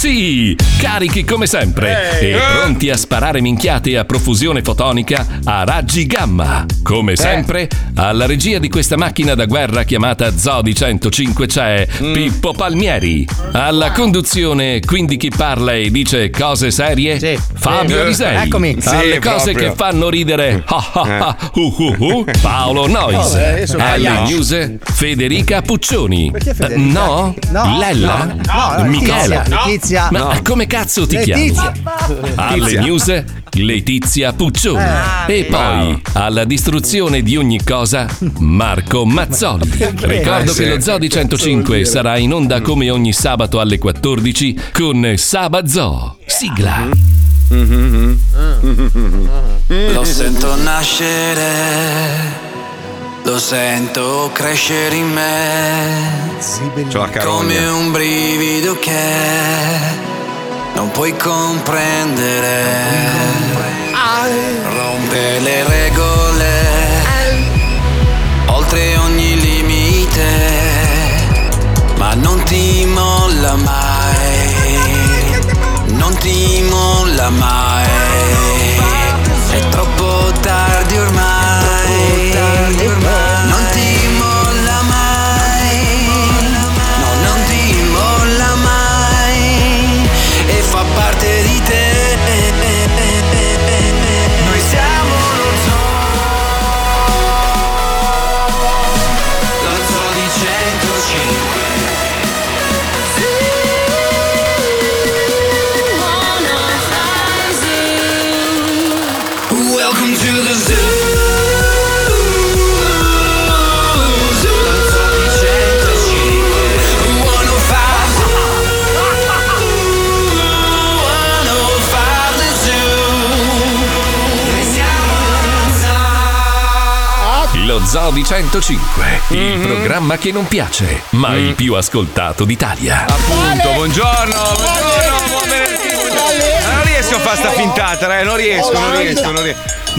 Sì, carichi come sempre e pronti a sparare minchiate a profusione fotonica a raggi gamma. Come sempre, alla regia di questa macchina da guerra chiamata Zodi 105 c'è Pippo Palmieri. Alla conduzione, quindi chi parla e dice cose serie? Sì. Fabio Riselli. Eccomi. Alle cose proprio che fanno ridere Paolo Nois. Alle news Federica Puccioni. Perché Federica? No? Lella? No. Michela? Letizia? Ma come cazzo ti chiami? Alle news Letizia Puccioni. E poi alla distruzione di ogni cosa Marco Mazzoli. Ricordo che lo Zodi 105 sarà in onda come ogni sabato alle 14 con Sabazò. Sigla. Lo sento nascere, lo sento crescere in me, come un brivido che non puoi comprendere. Rompe le regole, oltre ogni limite, ma non ti molla mai. Non ti molla mai, è troppo tardi ormai, non ti molla mai, no, non ti molla mai, e fa parte di te, noi siamo lo zoo di 105. Zodi 105, il programma che non piace, ma il più ascoltato d'Italia. Appunto, buongiorno, buon venerdì. Non riesco a fare sta fintata, non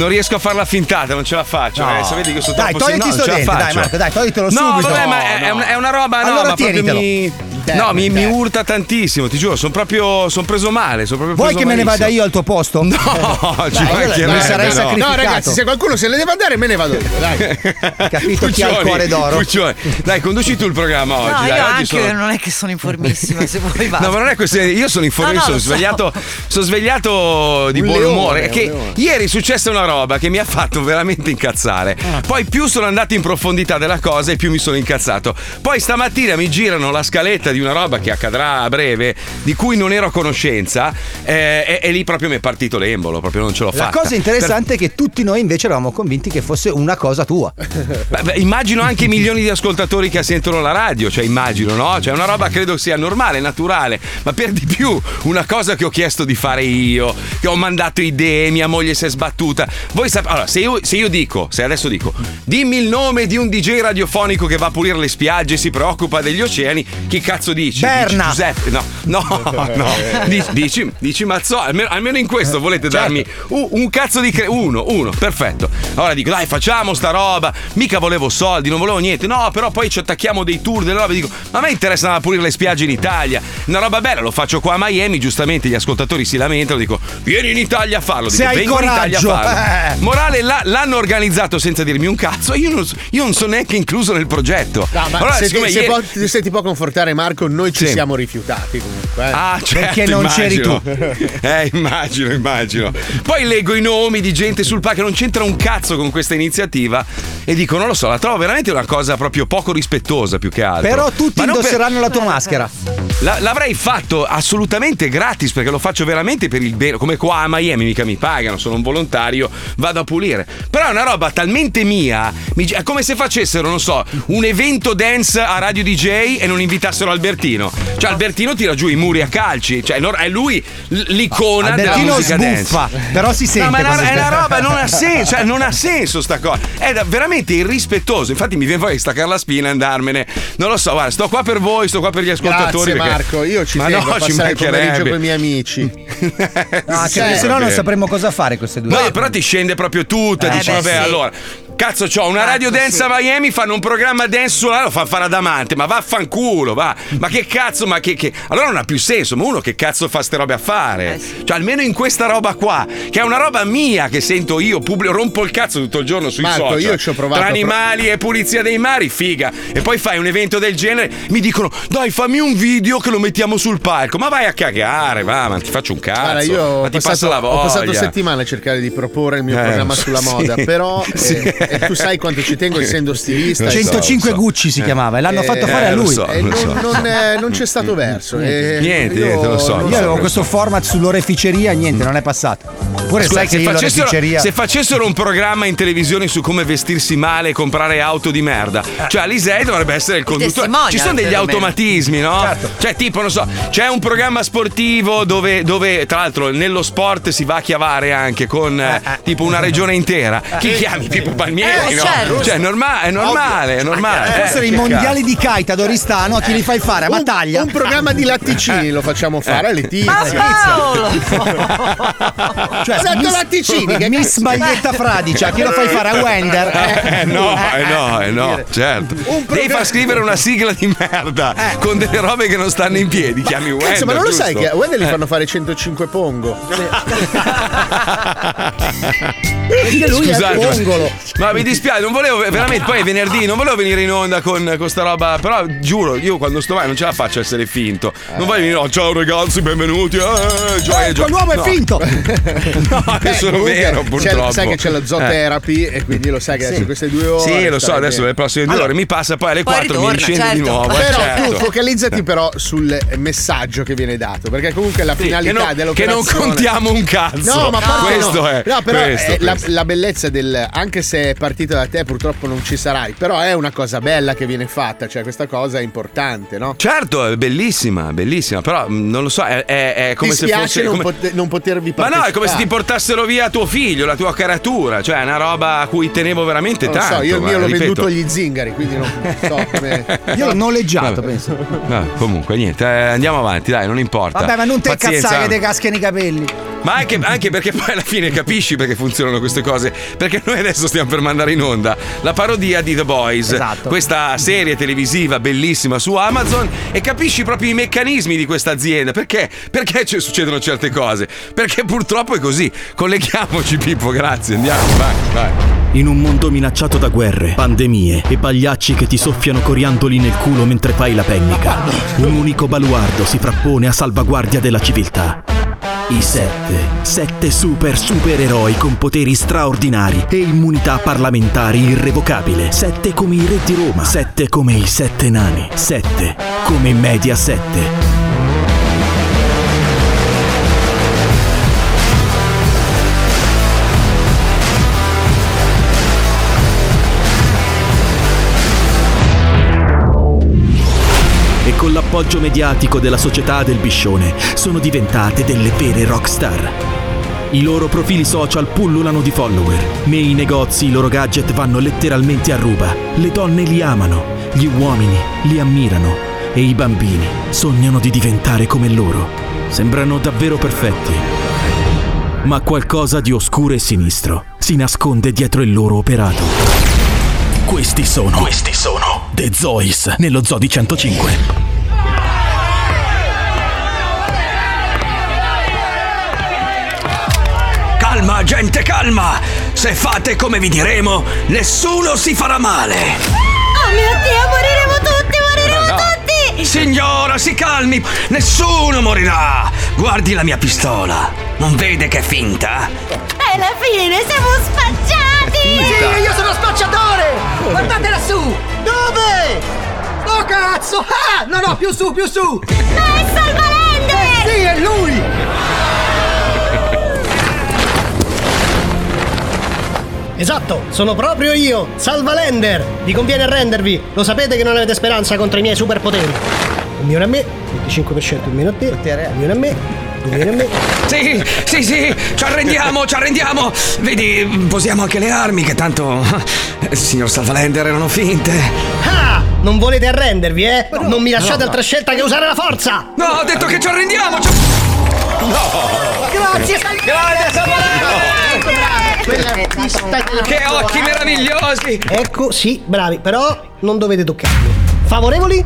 riesco a farla fintata, non ce la faccio. No. Sapete che sono troppo dai, Marco, toglitelo subito. No, vabbè, ma è una roba, allora ma tienitelo. Mi urta tantissimo, ti giuro, sono preso male. Vuoi che me ne vada io al tuo posto? No, mi sarei sacrificato. No, ragazzi, se qualcuno se ne deve andare, me ne vado io. Dai. Capito, Puccioni, chi ha il cuore d'oro? Puccioni. Dai, conduci tu il programma oggi. No, dai, io oggi anche non è che sono informissima, se vuoi va. No, ma non è questione, io sono informissimo, sono svegliato di buon umore. Che ieri è successa una roba che mi ha fatto veramente incazzare. Poi più sono andato in profondità della cosa e più mi sono incazzato. Poi stamattina mi girano la scaletta di una roba che accadrà a breve, di cui non ero a conoscenza, e lì proprio mi è partito l'embolo, proprio non ce l'ho fatta. La cosa interessante è che tutti noi invece eravamo convinti che fosse una cosa tua. Beh, immagino anche milioni di ascoltatori che sentono la radio, cioè immagino, no? Cioè una roba credo sia normale, naturale, ma per di più una cosa che ho chiesto di fare io, che ho mandato idee, mia moglie si è sbattuta. Voi sapete, allora, se adesso dico, dimmi il nome di un DJ radiofonico che va a pulire le spiagge e si preoccupa degli oceani, chi cazzo dici? Berna. Dici Giuseppe? No. Dici Mazzoli. Almeno in questo volete darmi un cazzo di uno, perfetto. Allora dico, dai, facciamo sta roba. Mica volevo soldi, non volevo niente. No, però poi ci attacchiamo dei tour, delle robe. Dico, ma a me interessa pulire le spiagge in Italia. Una roba bella, lo faccio qua a Miami. Giustamente gli ascoltatori si lamentano. Dico, vieni in Italia a farlo. Dico, vengo in Italia a farlo. Morale, l'hanno organizzato senza dirmi un cazzo. Io non sono neanche incluso nel progetto. No, ma allora, se ti può confortare, Marco, noi ci siamo rifiutati comunque. Ah, certo, perché non immagino. C'eri tu. Immagino. Poi leggo i nomi di gente sul palco che non c'entra un cazzo con questa iniziativa e dico, non lo so, la trovo veramente una cosa proprio poco rispettosa, più che altro. Però tutti indosseranno la tua maschera. L'avrei fatto assolutamente gratis, perché lo faccio veramente per il bene, come qua a Miami mica mi pagano, sono un volontario, vado a pulire. Però è una roba talmente mia, è come se facessero, non so, un evento dance a Radio DJ e non invitassero Albertino. Cioè Albertino tira giù i muri a calci, cioè è lui l'icona della musica sbuffa, dance. Però si sente. No, ma è una roba, non ha senso, cioè non ha senso sta cosa. È veramente irrispettoso. Infatti mi viene poi di staccare la spina e andarmene. Non lo so, guarda, sto qua per voi, sto qua per gli ascoltatori. Grazie, perché... Marco, io ci tengo a passare il pomeriggio con i miei amici. Se no non sapremmo cosa fare queste due. No, però ti scende proprio tutto, dici vabbè, allora Cazzo, c'ho una radio dance a Miami, fanno un programma dance, lo fa fare ad Amante, ma vaffanculo, va. Ma che cazzo, ma che... Allora non ha più senso, ma uno che cazzo fa ste robe a fare? Cioè, almeno in questa roba qua, che è una roba mia che sento io, rompo il cazzo tutto il giorno sui social. Io ci ho provato. Tra animali e pulizia dei mari, figa. E poi fai un evento del genere, mi dicono, dai, fammi un video che lo mettiamo sul palco. Ma vai a cagare, va, ma ti faccio un cazzo. Guarda, io ma ti passa la voglia. Ho passato settimane a cercare di proporre il mio programma sulla moda, però... E tu sai quanto ci tengo essendo stilista. 105 Gucci si chiamava e l'hanno fatto fare a lui. Non c'è stato verso. Niente, lo so. Io avevo questo format sull'oreficeria, niente, non è passato. Pure sai che se facessero un programma in televisione su come vestirsi male e comprare auto di merda, cioè Alisei dovrebbe essere il conduttore. Ci sono degli automatismi, no? Certo. Cioè, tipo, non so, c'è un programma sportivo dove tra l'altro nello sport si va a chiavare anche con tipo una regione intera. Chi chiami? Pippo Palmieri? No? Certo. Cioè, è normale. Forse i mondiali di kite ad Oristano ti li fai fare a battaglia. Un programma di latticini lo facciamo fare alle tizi. Cioè, latticini che Miss Maglietta Fradicia, chi lo fai fare a Wender? No, certo. Devi far scrivere una sigla di merda con delle robe che non stanno in piedi. Chiami Wender. Insomma, non lo sai che a Wender li fanno fare 105 pongo. Perché lui è pongolo. Ma mi dispiace, non volevo veramente. Poi venerdì non volevo venire in onda con questa roba. Però giuro, io quando sto male non ce la faccio a essere finto. Non voglio venire, ciao ragazzi, benvenuti. L'uomo è finto. No, sono vero, purtroppo. Sai che c'è la zootherapy e quindi lo sai che adesso queste 2 ore. Sì, lo so, adesso le prossime 2 ore mi passa, poi alle 4 mi ricevi di nuovo. Però tu focalizzati però sul messaggio che viene dato, perché comunque la finalità dell'operazione. Che non contiamo un cazzo. No, ma questo è. No, però la bellezza del, anche se è partita da te purtroppo non ci sarai, però è una cosa bella che viene fatta, cioè questa cosa è importante, no? Certo, è bellissima, però non lo so, è come se fosse non potervi partecipare. Ma no, è come se ti portassero via tuo figlio, la tua caratura, cioè è una roba a cui tenevo veramente tanto. So, io l'ho venduto agli zingari, quindi non so come. Io l'ho noleggiato, penso. No, comunque niente, andiamo avanti, dai, non importa. Vabbè, ma non te cazzare dei caschi nei capelli. Ma anche perché poi alla fine capisci perché funzionano queste cose, perché noi adesso stiamo per mandare in onda la parodia di The Boys, esatto, questa serie televisiva bellissima su Amazon, e capisci proprio i meccanismi di questa azienda, perché succedono certe cose, perché purtroppo è così. Colleghiamoci, Pippo, grazie, andiamo, vai. In un mondo minacciato da guerre, pandemie e pagliacci che ti soffiano coriandoli nel culo mentre fai la pennica, un unico baluardo si frappone a salvaguardia della civiltà. I 7 supereroi con poteri straordinari e immunità parlamentari irrevocabile. 7 come i re di Roma, 7 come i 7 nani, 7 come Mediaset. E con l'appoggio mediatico della società del biscione sono diventate delle vere rockstar. I loro profili social pullulano di follower, nei negozi i loro gadget vanno letteralmente a ruba, le donne li amano, gli uomini li ammirano e i bambini sognano di diventare come loro. Sembrano davvero perfetti, ma qualcosa di oscuro e sinistro si nasconde dietro il loro operato. Questi sono The Zoys nello Zodi 105. Calma gente, calma! Se fate come vi diremo, nessuno si farà male! Oh mio Dio, moriremo tutti! Signora, si calmi! Nessuno morirà! Guardi la mia pistola! Non vede che è finta? È la fine, siamo spacciati! Sì, io sono spacciatore! Guardate lassù! Dove? Oh cazzo! Ah! No, più su! Ma è Salvalender! Sì, è lui! Esatto, sono proprio io, Salvalender! Vi conviene arrendervi, lo sapete che non avete speranza contro i miei superpoteri. Un milione a me, 25% un milione a te, un milione a me. Sì, ci arrendiamo. Vedi, posiamo anche le armi che tanto, signor Salvalender, erano finte. Ah, non volete arrendervi, eh? No, non mi lasciate altra scelta che usare la forza. No, ho detto che ci arrendiamo. No. Grazie Salvalender. Che occhi meravigliosi! Ecco, sì, bravi, però non dovete toccarli. Favorevoli?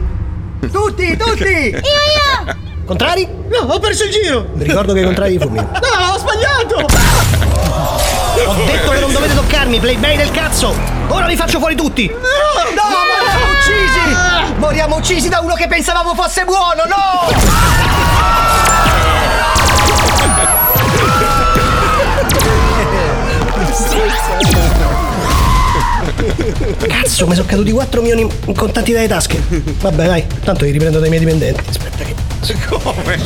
Tutti, tutti! Io! Contrari? No, ho perso il giro! Mi ricordo che i contrari furono io. No, ho sbagliato! Ho detto che non dovete toccarmi, playboy del cazzo! Ora li faccio fuori tutti! No, moriamo uccisi! Moriamo uccisi da uno che pensavamo fosse buono, no! Cazzo, mi sono caduti 4 milioni in contanti dalle tasche. Vabbè, dai, tanto li riprendo dai miei dipendenti. Aspetta che... Come?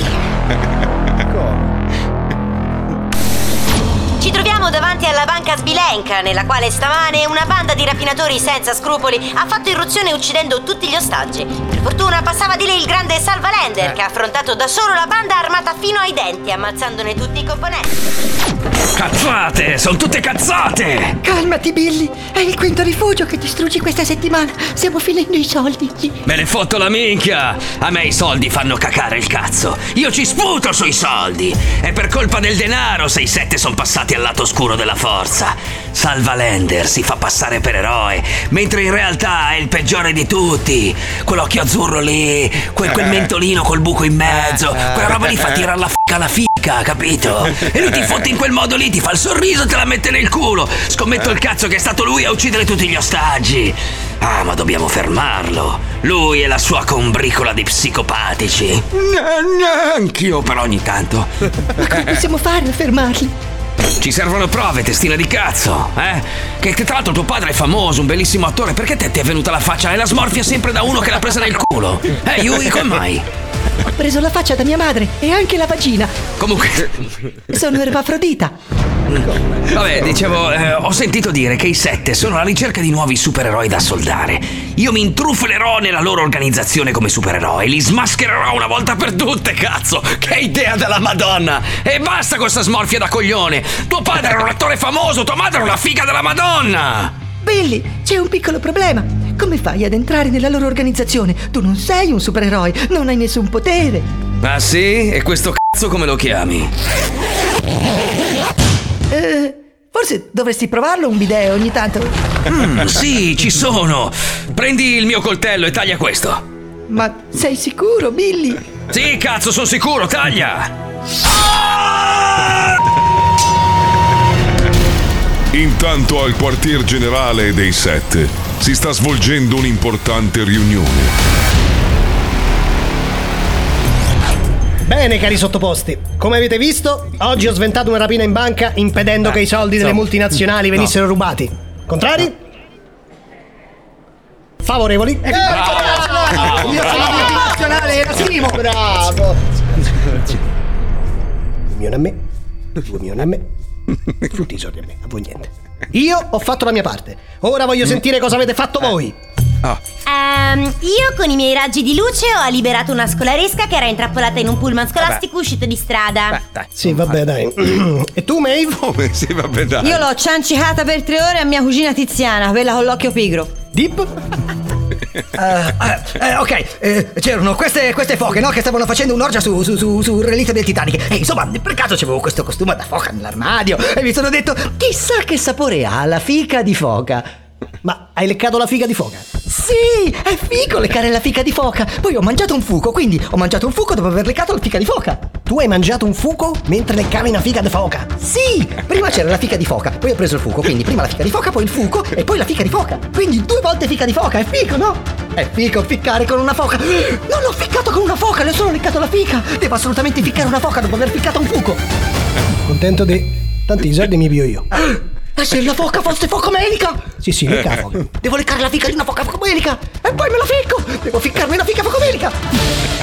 Ci troviamo davanti alla banca sbilenca, nella quale stamane una banda di rapinatori senza scrupoli ha fatto irruzione uccidendo tutti gli ostaggi. Per fortuna passava di lì il grande Salvalender, che ha affrontato da solo la banda armata fino ai denti, ammazzandone tutti i componenti. Cazzate! Sono tutte cazzate! Calmati, Billy! È il quinto rifugio che distruggi questa settimana. Stiamo finendo i soldi. Me ne fotto la minchia! A me i soldi fanno cacare il cazzo. Io ci sputo sui soldi. È per colpa del denaro se i 7 sono passati al lato oscuro della forza. Salvalender si fa passare per eroe, mentre in realtà è il peggiore di tutti. Quell'occhio azzurro lì, quel mentolino col buco in mezzo, quella roba lì fa tirare la f***a alla ficca, capito? E lui ti fotte in quel modo lì, ti fa il sorriso e te la mette nel culo. Scommetto il cazzo che è stato lui a uccidere tutti gli ostaggi. Ah, ma dobbiamo fermarlo. Lui e la sua combricola di psicopatici. Anch'io però ogni tanto. Ma come possiamo fare a fermarli? Ci servono prove, testina di cazzo, eh? Che tra l'altro tuo padre è famoso, un bellissimo attore. Perché te ti è venuta la faccia e la smorfia sempre da uno che l'ha presa nel culo? Yui, come mai? Ho preso la faccia da mia madre e anche la vagina. Comunque sono ermafrodita. Vabbè, dicevo, ho sentito dire che i 7 sono alla ricerca di nuovi supereroi da soldare. Io mi intrufolerò nella loro organizzazione come supereroi. Li smaschererò una volta per tutte, cazzo. Che idea della madonna. E basta con sta smorfia da coglione. Tuo padre era un attore famoso, tua madre era una figa della madonna. Billy, c'è un piccolo problema. Come fai ad entrare nella loro organizzazione? Tu non sei un supereroe, non hai nessun potere. Ah sì? E questo cazzo come lo chiami? Forse dovresti provarlo un video ogni tanto. Sì, ci sono. Prendi il mio coltello e taglia questo. Ma sei sicuro, Billy? Sì, cazzo, sono sicuro, taglia. Intanto al quartier generale dei 7 si sta svolgendo un'importante riunione. Bene, cari sottoposti, come avete visto, oggi ho sventato una rapina in banca impedendo che i soldi delle multinazionali venissero rubati. Contrari? Favorevoli? Bravo! Io sono multinazionale, la stimo! Bravo! 1 milione a me, 2 milioni a me, tutti i soldi a me, a voi niente. Io ho fatto la mia parte, ora voglio sentire cosa avete fatto voi. Io con i miei raggi di luce ho liberato una scolaresca che era intrappolata in un pullman scolastico uscito di strada. Sì, vabbè, dai. E tu, Maeve? Come? Sì, vabbè, dai. Io l'ho ciancicata per 3 ore a mia cugina Tiziana, quella con l'occhio pigro. Dip? C'erano queste foche, no? Che stavano facendo un'orgia sul relitto del Titanic. E insomma, per caso c'avevo questo costume da foca nell'armadio. E mi sono detto, chissà che sapore ha la fica di foca. Ma hai leccato la figa di foca? Sì, è figo leccare la fica di foca. Poi ho mangiato un fuco, quindi ho mangiato un fuco dopo aver leccato la fica di foca. Tu hai mangiato un fuco mentre leccavi una figa di foca? Sì, prima c'era la fica di foca, poi ho preso il fuco, quindi prima la fica di foca, poi il fuco e poi la fica di foca. Quindi 2 volte fica di foca, è figo, no? È figo ficcare con una foca. Non l'ho ficcato con una foca, le ho solo leccato la fica. Devo assolutamente ficcare una foca dopo aver ficcato un fuco. Contento di... tanti soldi mi pio io. Ma se la foca fosse focomelica! Sì, sì, lecca la foca. Devo leccare la fica di una foca focomelica! E poi me la ficco! Devo ficcarmi una fica focomelica!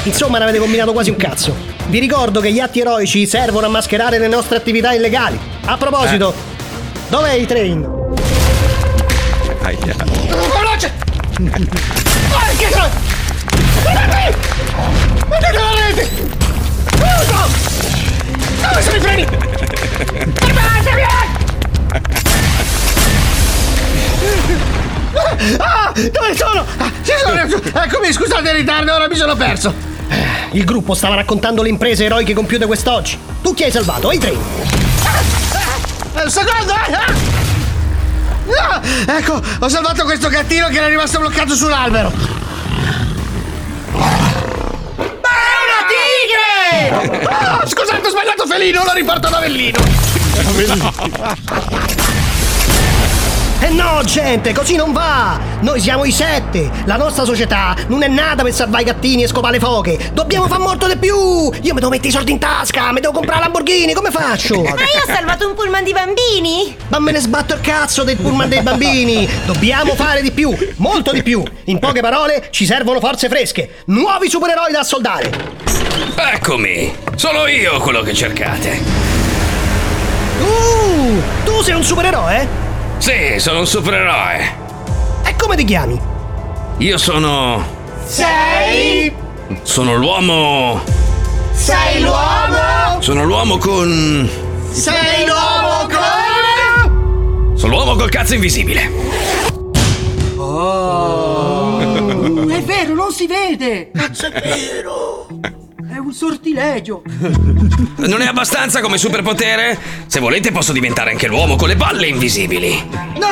Insomma, ne avete combinato quasi un cazzo. Vi ricordo che gli atti eroici servono a mascherare le nostre attività illegali. A proposito, dov'è il train? Aia. Veloce! Che cosa? Guardate! Guardate la rete! Aiuto! Dove sono i freni? Guardatemi! Dove sono? Ci sono! Eccomi, scusate il ritardo, ora mi sono perso. Il gruppo stava raccontando le imprese eroiche compiute quest'oggi. Tu chi hai salvato? E i 3? un secondo! Ah! Ecco, ho salvato questo gattino che era rimasto bloccato sull'albero! Ma è una tigre! Oh, scusate, ho sbagliato felino, la riporto ad Avellino! E no, gente, così non va! Noi siamo i 7! La nostra società non è nata per salvare i gattini e scopare le foche! Dobbiamo far molto di più! Io mi devo mettere i soldi in tasca, mi devo comprare Lamborghini, come faccio? Ma io ho salvato un pullman di bambini! Ma me ne sbatto il cazzo del pullman dei bambini! Dobbiamo fare di più, molto di più! In poche parole, ci servono forze fresche, nuovi supereroi da assoldare! Eccomi! Sono io quello che cercate! Tu sei un supereroe? Sì, sono un supereroe. E come ti chiami? Io sono... Sei... Sono l'uomo... Sei l'uomo... Sono l'uomo con... Sei l'uomo con... Sono l'uomo col cazzo invisibile. Oh... È vero, non si vede. Cazzo, è vero. È un sortilegio. Non è abbastanza come superpotere? Se volete posso diventare anche l'uomo con le palle invisibili. No!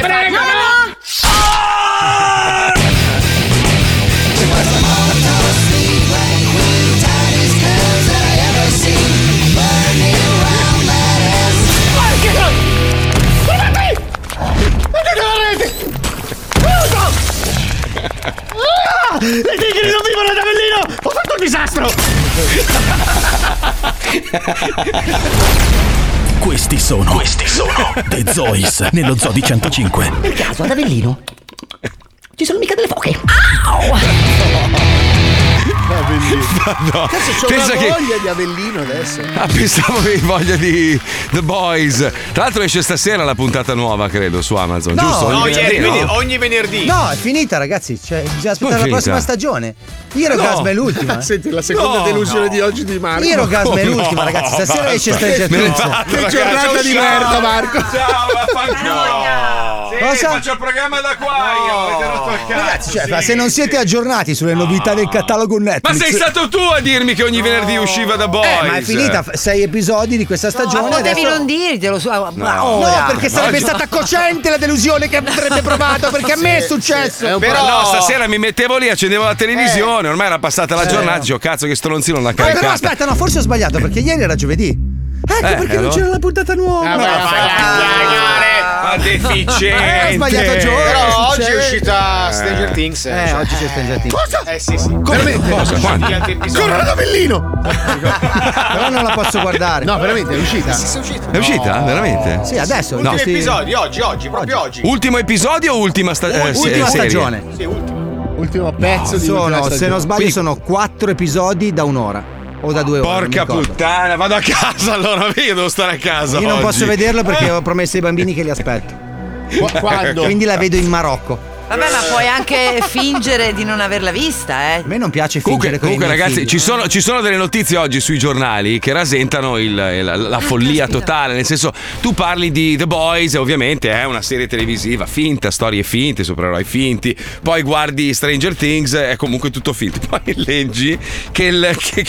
Prego, no! Le tigri non vivono ad Avellino! Ho fatto un disastro! Questi sono The Zoys nello Zodi 105. Per caso ad Avellino ci sono mica delle foche? No. Pensa che... voglia di Avellino adesso. Ah, pensavo avevi voglia di The Boys. Tra l'altro esce stasera la puntata nuova, credo, su Amazon. No, giusto? Ogni venerdì. No, è finita, ragazzi. Cioè, bisogna aspettare la prossima stagione. Irocasma è l'ultima. Senti, la seconda delusione di oggi di Marco. Irocasma è l'ultima, ragazzi. Stasera esce Stranger Things. Che giornata di merda, Marco. Ciao, faccio il programma da qua. Io ragazzi, se non siete aggiornati sulle novità del catalogo Netflix. Ma sei stato tu a dirmi che ogni venerdì usciva da Boys. Ma è finita 6 episodi di questa stagione. Ma potevi non dirtelo. No, perché sarebbe stata cocente la delusione che avrebbe provato. Perché a me è successo. Però stasera mi mettevo lì, accendevo la televisione. Ormai era passata la giornata. Dicevo, cazzo, che stronzino l'ha caricata. Però aspetta, no, forse ho sbagliato perché ieri era giovedì. Ecco perché non c'era la puntata nuova. Ma deficiente. Ho sbagliato giorno. Però oggi è uscita Stranger Things. Oggi c'è Stranger Things. Cosa? Sì. Veramente? Cosa? Corro ad Avellino. Però non la posso guardare. No, veramente, è uscita. Sì, è uscita. È uscita? Veramente? Sì, adesso. Ultimo episodio, oggi, proprio oggi. Ultimo episodio o ultima stagione? Ultima stagione. Sì, ultimo pezzo di stagione. Se non sbaglio sono 4 episodi da un'ora. O da 2 ore. Porca puttana, vado a casa allora, io devo stare a casa. Io non posso vederlo perché ho promesso ai bambini che li aspetto. Quando? Quindi la vedo in Marocco. Vabbè, ma puoi anche fingere di non averla vista, eh? A me non piace fingere. Comunque ragazzi, ci sono delle notizie oggi sui giornali che rasentano la follia totale. Nel senso, tu parli di The Boys, ovviamente è una serie televisiva finta, storie finte, supereroi finti. Poi guardi Stranger Things, è comunque tutto finto. Poi leggi che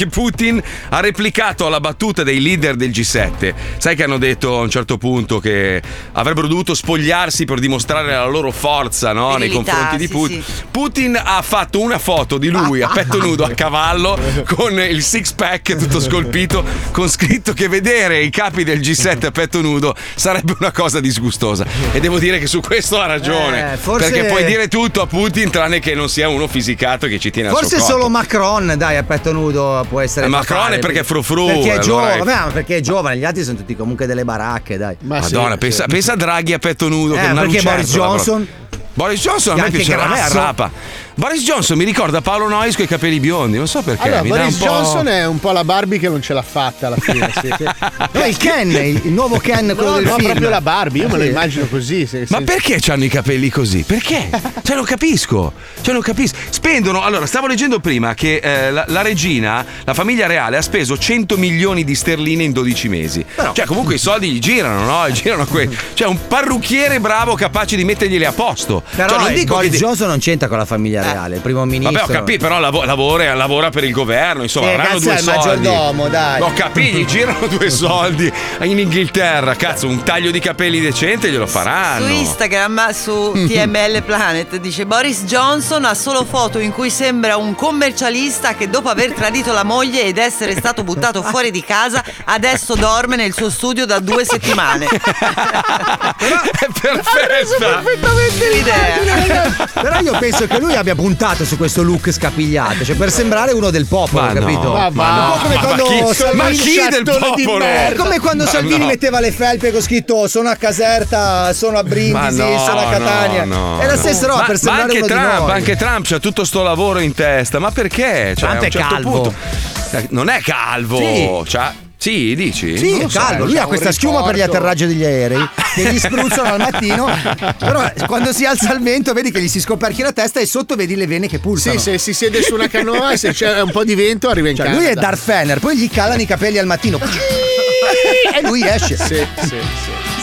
Putin ha replicato alla battuta dei leader del G7. Sai che hanno detto a un certo punto che avrebbero dovuto spogliarsi per dimostrare la loro forza, no? Nei confronti di Putin. Sì. Putin ha fatto una foto di lui a petto nudo a cavallo con il six pack tutto scolpito con scritto che vedere i capi del G7 a petto nudo sarebbe una cosa disgustosa, e devo dire che su questo ha ragione, forse... perché puoi dire tutto a Putin tranne che non sia uno fisicato che ci tiene al suo corpo. Forse solo Macron, dai, a petto nudo può essere Macron è perché è frufru, perché è giovane, allora... perché è giovane, gli altri sono tutti comunque delle baracche, dai. Ma Madonna, sì, pensa a Draghi a petto nudo, che perché Boris Johnson a me piace la rapa. Boris Johnson mi ricorda Paolo Nois con i capelli biondi, non so perché. Allora, Boris Johnson è un po' la Barbie che non ce l'ha fatta alla fine. No, il Ken, il nuovo Ken, quello del film. Proprio la Barbie, io me lo immagino così. Perché c'hanno i capelli così? Perché? Non capisco. Spendono, allora, stavo leggendo prima che la regina, la famiglia reale ha speso 100 milioni di sterline in 12 mesi. Però, cioè, comunque i soldi gli girano, no? Girano quelli. Cioè, un parrucchiere bravo capace di metterglieli a posto. Però cioè, non dico Boris Johnson non c'entra con la famiglia reale, il primo ministro. Vabbè, ho capito, però lavora per il governo, insomma, avranno due soldi. Il maggiordomo, dai. Ho capito, gli girano due soldi in Inghilterra, cazzo, un taglio di capelli decente glielo faranno. Su Instagram, su TML Planet, dice: Boris Johnson ha solo foto in cui sembra un commercialista che dopo aver tradito la moglie ed essere stato buttato fuori di casa adesso dorme nel suo studio da 2 settimane. Però è perfetta, perfettamente l'idea. Però io penso che lui abbia puntato su questo look scapigliato, cioè per sembrare uno del popolo, ma capito? No, ma no, ma chi del popolo? È come quando Salvini metteva le felpe con scritto sono a Caserta, sono a Brindisi, sono a Catania. È la stessa roba, per sembrare uno di noi. Anche Trump c'ha tutto sto lavoro in testa, ma perché? Cioè, a un certo punto non è calvo, sì, dici? Sì, è caldo. Lui ha questa schiuma per gli atterraggi degli aerei che gli spruzzano al mattino. Però quando si alza il vento vedi che gli si scoperchia la testa e sotto vedi le vene che pulsano. Sì, se si siede su una canoa e se c'è un po' di vento arriva in Canada. Lui è Darth Vader, poi gli calano i capelli al mattino e lui esce. Sì, sì, sì.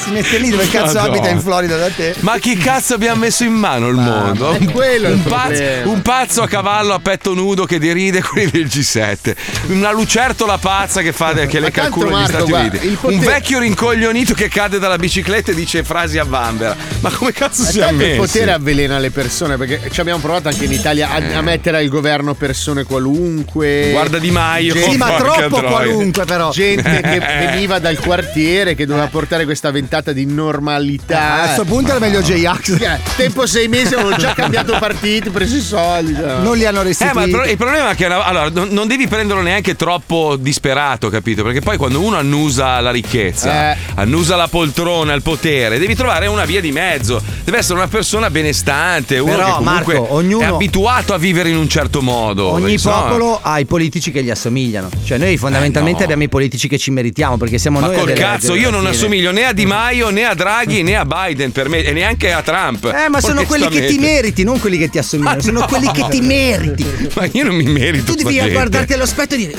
Si mette lì dove cazzo abita in Florida da te. Ma chi cazzo abbiamo messo in mano il mondo? È quello un pazzo a cavallo a petto nudo che diride quelli del G7, una lucertola pazza che fa che le calcola gli Stati Uniti, un vecchio rincoglionito che cade dalla bicicletta e dice frasi a vanvera. Ma come cazzo siamo messi? Il potere avvelena le persone, perché ci abbiamo provato anche in Italia a mettere al governo persone qualunque. Guarda Di Maio. Sì, ma troppo qualunque, però. Gente che veniva dal quartiere, che doveva portare questa avventura di normalità. A questo punto era meglio J-Ax. Tempo 6 mesi avevo già cambiato partito, preso i soldi. Non li hanno restituiti. Ma il problema è che allora, non devi prenderlo neanche troppo disperato, capito? Perché poi quando uno annusa la ricchezza, annusa la poltrona, il potere, devi trovare una via di mezzo. Deve essere una persona benestante, uno però, che comunque Marco, ognuno è abituato a vivere in un certo modo. Ogni popolo ha i politici che gli assomigliano. Cioè noi fondamentalmente abbiamo i politici che ci meritiamo, perché siamo noi. Ma col cazzo, io non assomiglio né a Di Maio, né a Draghi, né a Biden, per me, e neanche a Trump. Ma sono quelli che ti meriti, non quelli che ti assomigliano, sono quelli che ti meriti. Ma io non mi merito. Tu devi guardarti allo specchio e dire: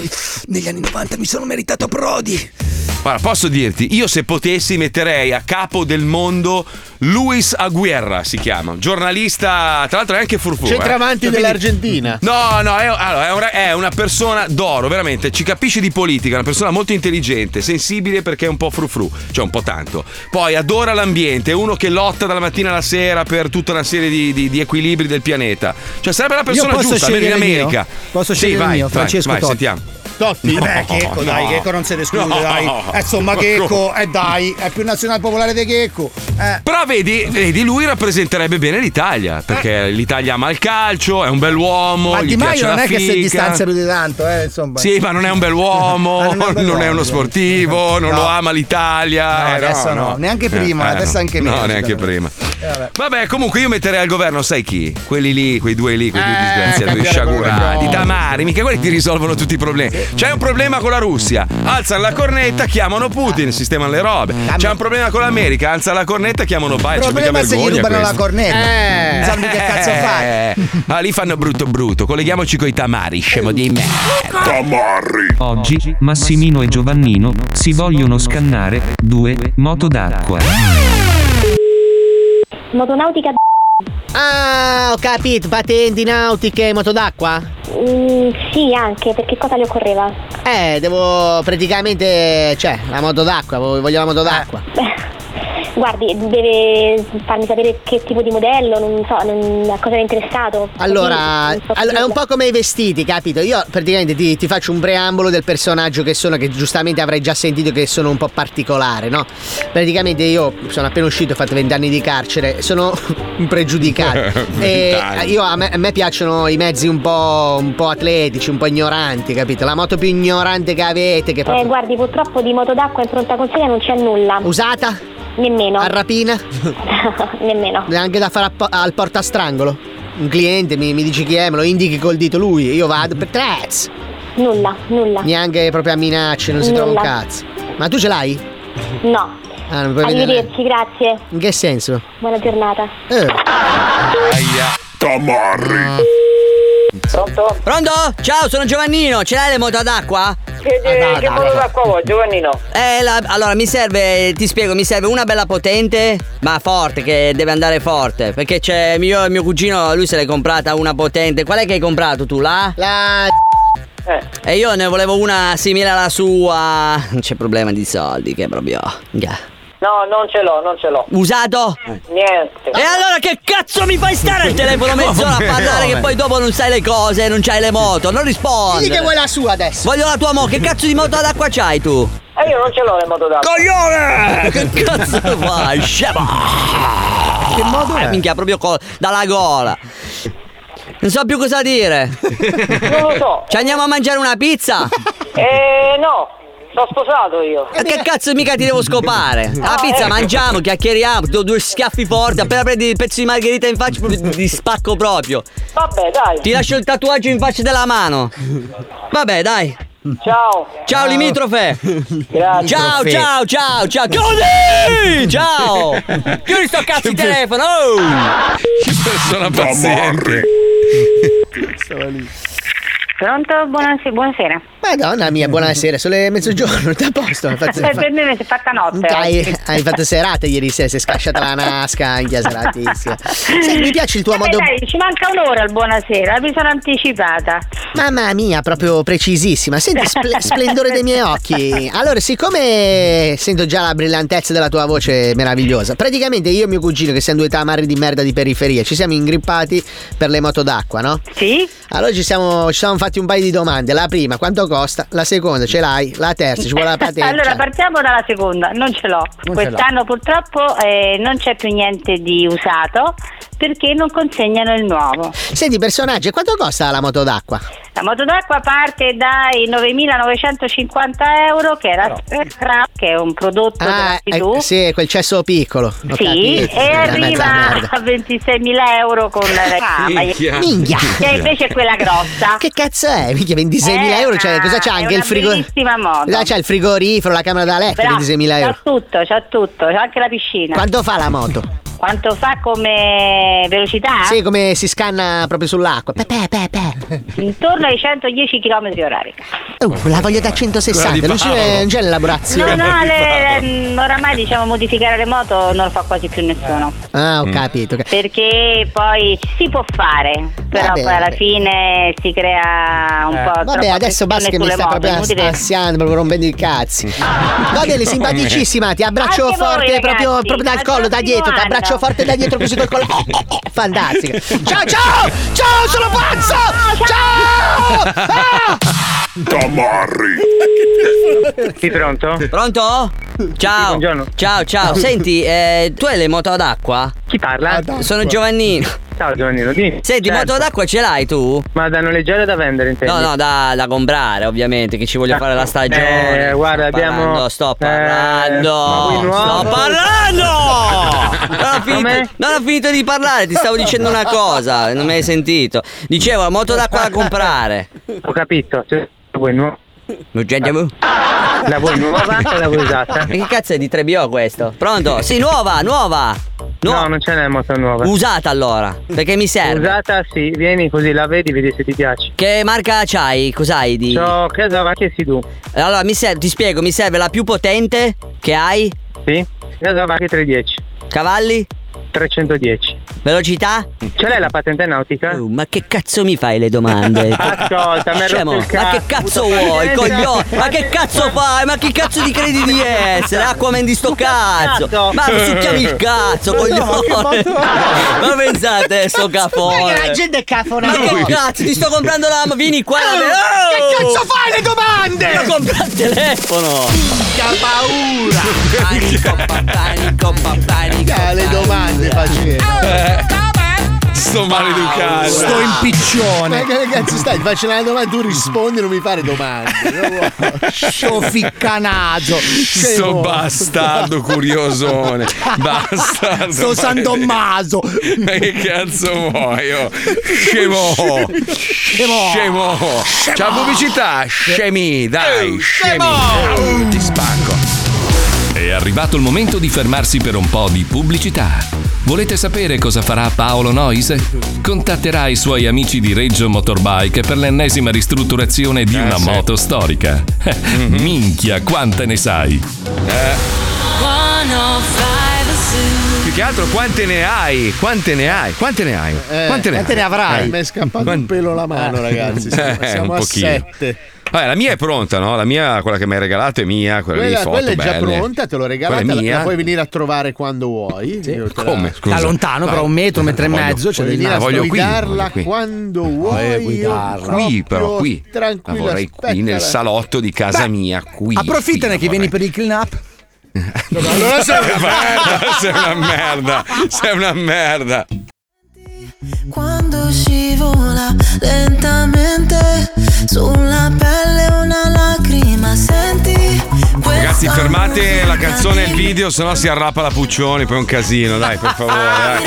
negli anni 90 mi sono meritato Prodi. Guarda, posso dirti, io se potessi metterei a capo del mondo Luis Aguirre, si chiama, giornalista, tra l'altro è anche furfù. Centravanti dell'Argentina. No, è una persona d'oro, veramente, ci capisce di politica, una persona molto intelligente, sensibile perché è un po' frufru, cioè un po' tanto. Poi adora l'ambiente, è uno che lotta dalla mattina alla sera per tutta una serie di equilibri del pianeta. Cioè sarebbe la persona giusta in America. Posso scegliere il mio, Francesco Totti. Sentiamo. Totti? Beh, Checco, dai, Checco non se ne esclude, dai. Insomma, Checco, dai, è più nazionale popolare di Checco. Però vedi, lui rappresenterebbe bene l'Italia, perché l'Italia ama il calcio, è un bell'uomo. Ma Di Maio non è che si distanzia più di tanto, insomma. Sì, ma non è un bell'uomo, non è uno sportivo, non lo ama l'Italia. No, adesso no, neanche prima, adesso anche meno. No, neanche prima. Vabbè, comunque io metterei al governo, sai chi? Quelli lì, quei due disgraziati, due sciagurati, Tamari, mica quelli ti risolvono tutti i problemi. C'è un problema con la Russia, alzano la cornetta, chiamano Putin, sistemano le robe. C'è un problema con l'America, alza la cornetta, chiamano Biden. Il problema è se gli rubano la cornetta. Non sanno che cazzo fare. Lì fanno brutto. Colleghiamoci coi Tamari, scemo di me. Tamari. Oggi Massimino e Giovannino si vogliono scannare 2 moto d'acqua. Motonautica. Ah, ho capito, patenti nautiche, moto d'acqua? Sì, anche, perché cosa le occorreva? Devo praticamente, la moto d'acqua, voglio la moto d'acqua. Guardi, deve farmi sapere che tipo di modello, non so, a cosa è interessato. Allora, è un po' come i vestiti, capito? Io praticamente ti faccio un preambolo del personaggio che sono, che giustamente avrai già sentito che sono un po' particolare, no? Praticamente io sono appena uscito, ho fatto 20 anni di carcere, sono un pregiudicato. A me piacciono i mezzi un po' atletici, un po' ignoranti, capito? La moto più ignorante che avete, che proprio... guardi, purtroppo di moto d'acqua in pronta consegna non c'è nulla. Usata? Nemmeno. A rapina? Nemmeno. Neanche da fare al portastrangolo? Un cliente mi dice chi è, me lo indichi col dito lui, io vado per trez. Nulla. Neanche proprio a minacce, non si trova un cazzo. Ma tu ce l'hai? No. Non puoi arrivederci, grazie. In che senso? Buona giornata. Aia. Tamarri. Pronto? Pronto? Ciao, sono Giovannino, ce l'hai le moto ad acqua? Che moto d'acqua vuoi, Giovannino? Allora mi serve, ti spiego, mi serve una bella potente, ma forte, che deve andare forte. Perché c'è io e mio cugino, lui se l'è comprata una potente. Qual è che hai comprato tu? La E io ne volevo una simile alla sua. Non c'è problema di soldi, che proprio. No, non ce l'ho. Usato? Niente. E allora che cazzo mi fai stare al telefono mezz'ora a parlare che poi dopo non sai le cose, non c'hai le moto, non rispondi. Digli che vuoi la sua adesso. Voglio la tua che cazzo di moto d'acqua c'hai tu? Io non ce l'ho le moto d'acqua. Coglione! Che cazzo fai? Scema! Che moto è? Minchia, proprio dalla gola. Non so più cosa dire. Non lo so. Ci andiamo a mangiare una pizza? No. Sono sposato io. Ma che cazzo mica ti devo scopare? La pizza mangiamo, chiacchieriamo, due schiaffi forti, appena prendi il pezzo di margherita in faccia ti spacco proprio. Vabbè, dai. Ti lascio il tatuaggio in faccia della mano. Vabbè, dai. Ciao. Limitrofe. Grazie. Ciao. Chiudi! Ciao. Chiudi sto cazzo di telefono. Sono paziente. Stava lì. Pronto? Buonasera. Madonna mia, buonasera, sono le mezzogiorno, ti a posto? Per me si è fatta notte. Hai fatto serata ieri sera, si è scasciata la nasca, anche seratissima. Sai, mi piace il tuo modo. Dai, ci manca un'ora al buonasera, mi sono anticipata. Mamma mia, proprio precisissima. Senti, splendore dei miei occhi. Allora, siccome sento già la brillantezza della tua voce meravigliosa, praticamente io e mio cugino, che siamo due tamari di merda di periferia, ci siamo ingrippati per le moto d'acqua, no? Sì. Allora ci siamo fatti un paio di domande. La prima, quanto costa? La seconda, ce l'hai? La terza, ci vuole la patente? Allora partiamo dalla seconda. Non ce l'ho. Quest'anno purtroppo non c'è più niente di usato perché non consegnano il nuovo. Senti, personaggio, quanto costa la moto d'acqua? La moto d'acqua parte dai 9.950 euro, che era che è un prodotto sì, quel cesso piccolo. Sì, e arriva a 26.000 euro con la minchia. E invece è quella grossa. Che cazzo è? Minchia, 26.000 euro, cioè cosa c'ha anche il frigorifero? Là c'è il frigorifero, la camera da letto, 26.000 euro. C'ha tutto, c'ha anche la piscina. Quanto fa la moto? Quanto fa come velocità? Sì, come si scanna proprio sull'acqua. Intorno ai 110 km orari. La voglio da 160, non c'è l'elaborazione. No, oramai diciamo modificare le moto non lo fa quasi più nessuno. Ah, ho capito. Perché poi si può fare, però alla fine si crea un po'. Vabbè, adesso basta che mi sta proprio ansiando, proprio rompendo i cazzi. Va bene, simpaticissima, ti abbraccio anche forte, voi, proprio dal collo, da dietro, ti abbraccio forte da dietro così col collo. Fantastica. Ciao, sono pazzo! Ciao! Tamarri. Sì, pronto? Pronto? Ciao. Buongiorno. Ciao. Senti, tu hai le moto d'acqua? Chi parla? Sono Giovannino. Ciao Giovannino, dimmi. Senti, moto d'acqua ce l'hai tu? Ma da noleggiare o da vendere, intendi? No, da comprare, ovviamente, che ci voglio fare la stagione. Guarda, Sto parlando! Non ho finito di parlare, ti stavo dicendo una cosa, non mi hai sentito. Dicevo, moto d'acqua da comprare. Ho capito, cioè, vuoi nuovo? La vuoi nuova o la vuoi usata? Ma che cazzo è di Trebio questo? Pronto? Sì, nuova! No, non ce n'è moto nuova. Usata allora, perché mi serve. Usata sì, vieni così la vedi se ti piace. Che marca c'hai? Cos'hai di? Credo avanti si tu. Allora ti spiego, mi serve la più potente che hai? Sì, credo avanti 310. Cavalli? 310. Velocità? Ce l'hai la patente nautica? Ma che cazzo mi fai le domande? Ascolta, ma che cazzo vuoi, coglione? Ma che cazzo fai? Ma che cazzo ti credi di essere? Aquaman di sto cazzo! Ma si chiami il cazzo, coglione! Ma pensate sto cafone! Ma che la gente è cafonata! Ma che cazzo, ti sto comprando la... Vieni qua! Che cazzo fai le domande? Ma compra il telefono! Minchia paura! Panico! Le domande faceva! Sto maleducato. Sto in piccione. Ma che cazzo stai? Ti faccio una domanda, tu rispondi, non mi fare domande. Scioficcanaso. Sto bastardo curiosone. Bastardo. Sto San Tommaso. Ma che cazzo vuoi? Oh? Scemo. C'è la pubblicità. Scemi, dai. Scemi. Ti spacco. È arrivato il momento di fermarsi per un po' di pubblicità. Volete sapere cosa farà Paolo Nois? Contatterà i suoi amici di Reggio Motorbike per l'ennesima ristrutturazione di una moto storica. Minchia, quante ne sai! Più che altro quante ne hai? Quante ne avrai? Mi è scappato un pelo la mano, ragazzi. Siamo a 7. Vabbè, la mia è pronta, no? La mia, quella che mi hai regalato è mia, quella lì, foto belle. Quella è già pronta, te l'ho regalata, la puoi venire a trovare quando vuoi. Sì. Come? Scusa. Da lontano, però un metro, metro e mezzo, c'è di là. Voglio guidarla quando vuoi. Guidarla. Qui, però, qui. Tranquilla. La vorrei qui, nel salotto di casa mia, qui. Approfittane che vieni per il clean up. Allora sei una merda. Quando scivola lentamente sulla pelle una lacrima, senti. Ragazzi, fermate la canzone e il video, sennò si arrapa la Puccioni, poi è un casino, dai, per favore. Dai.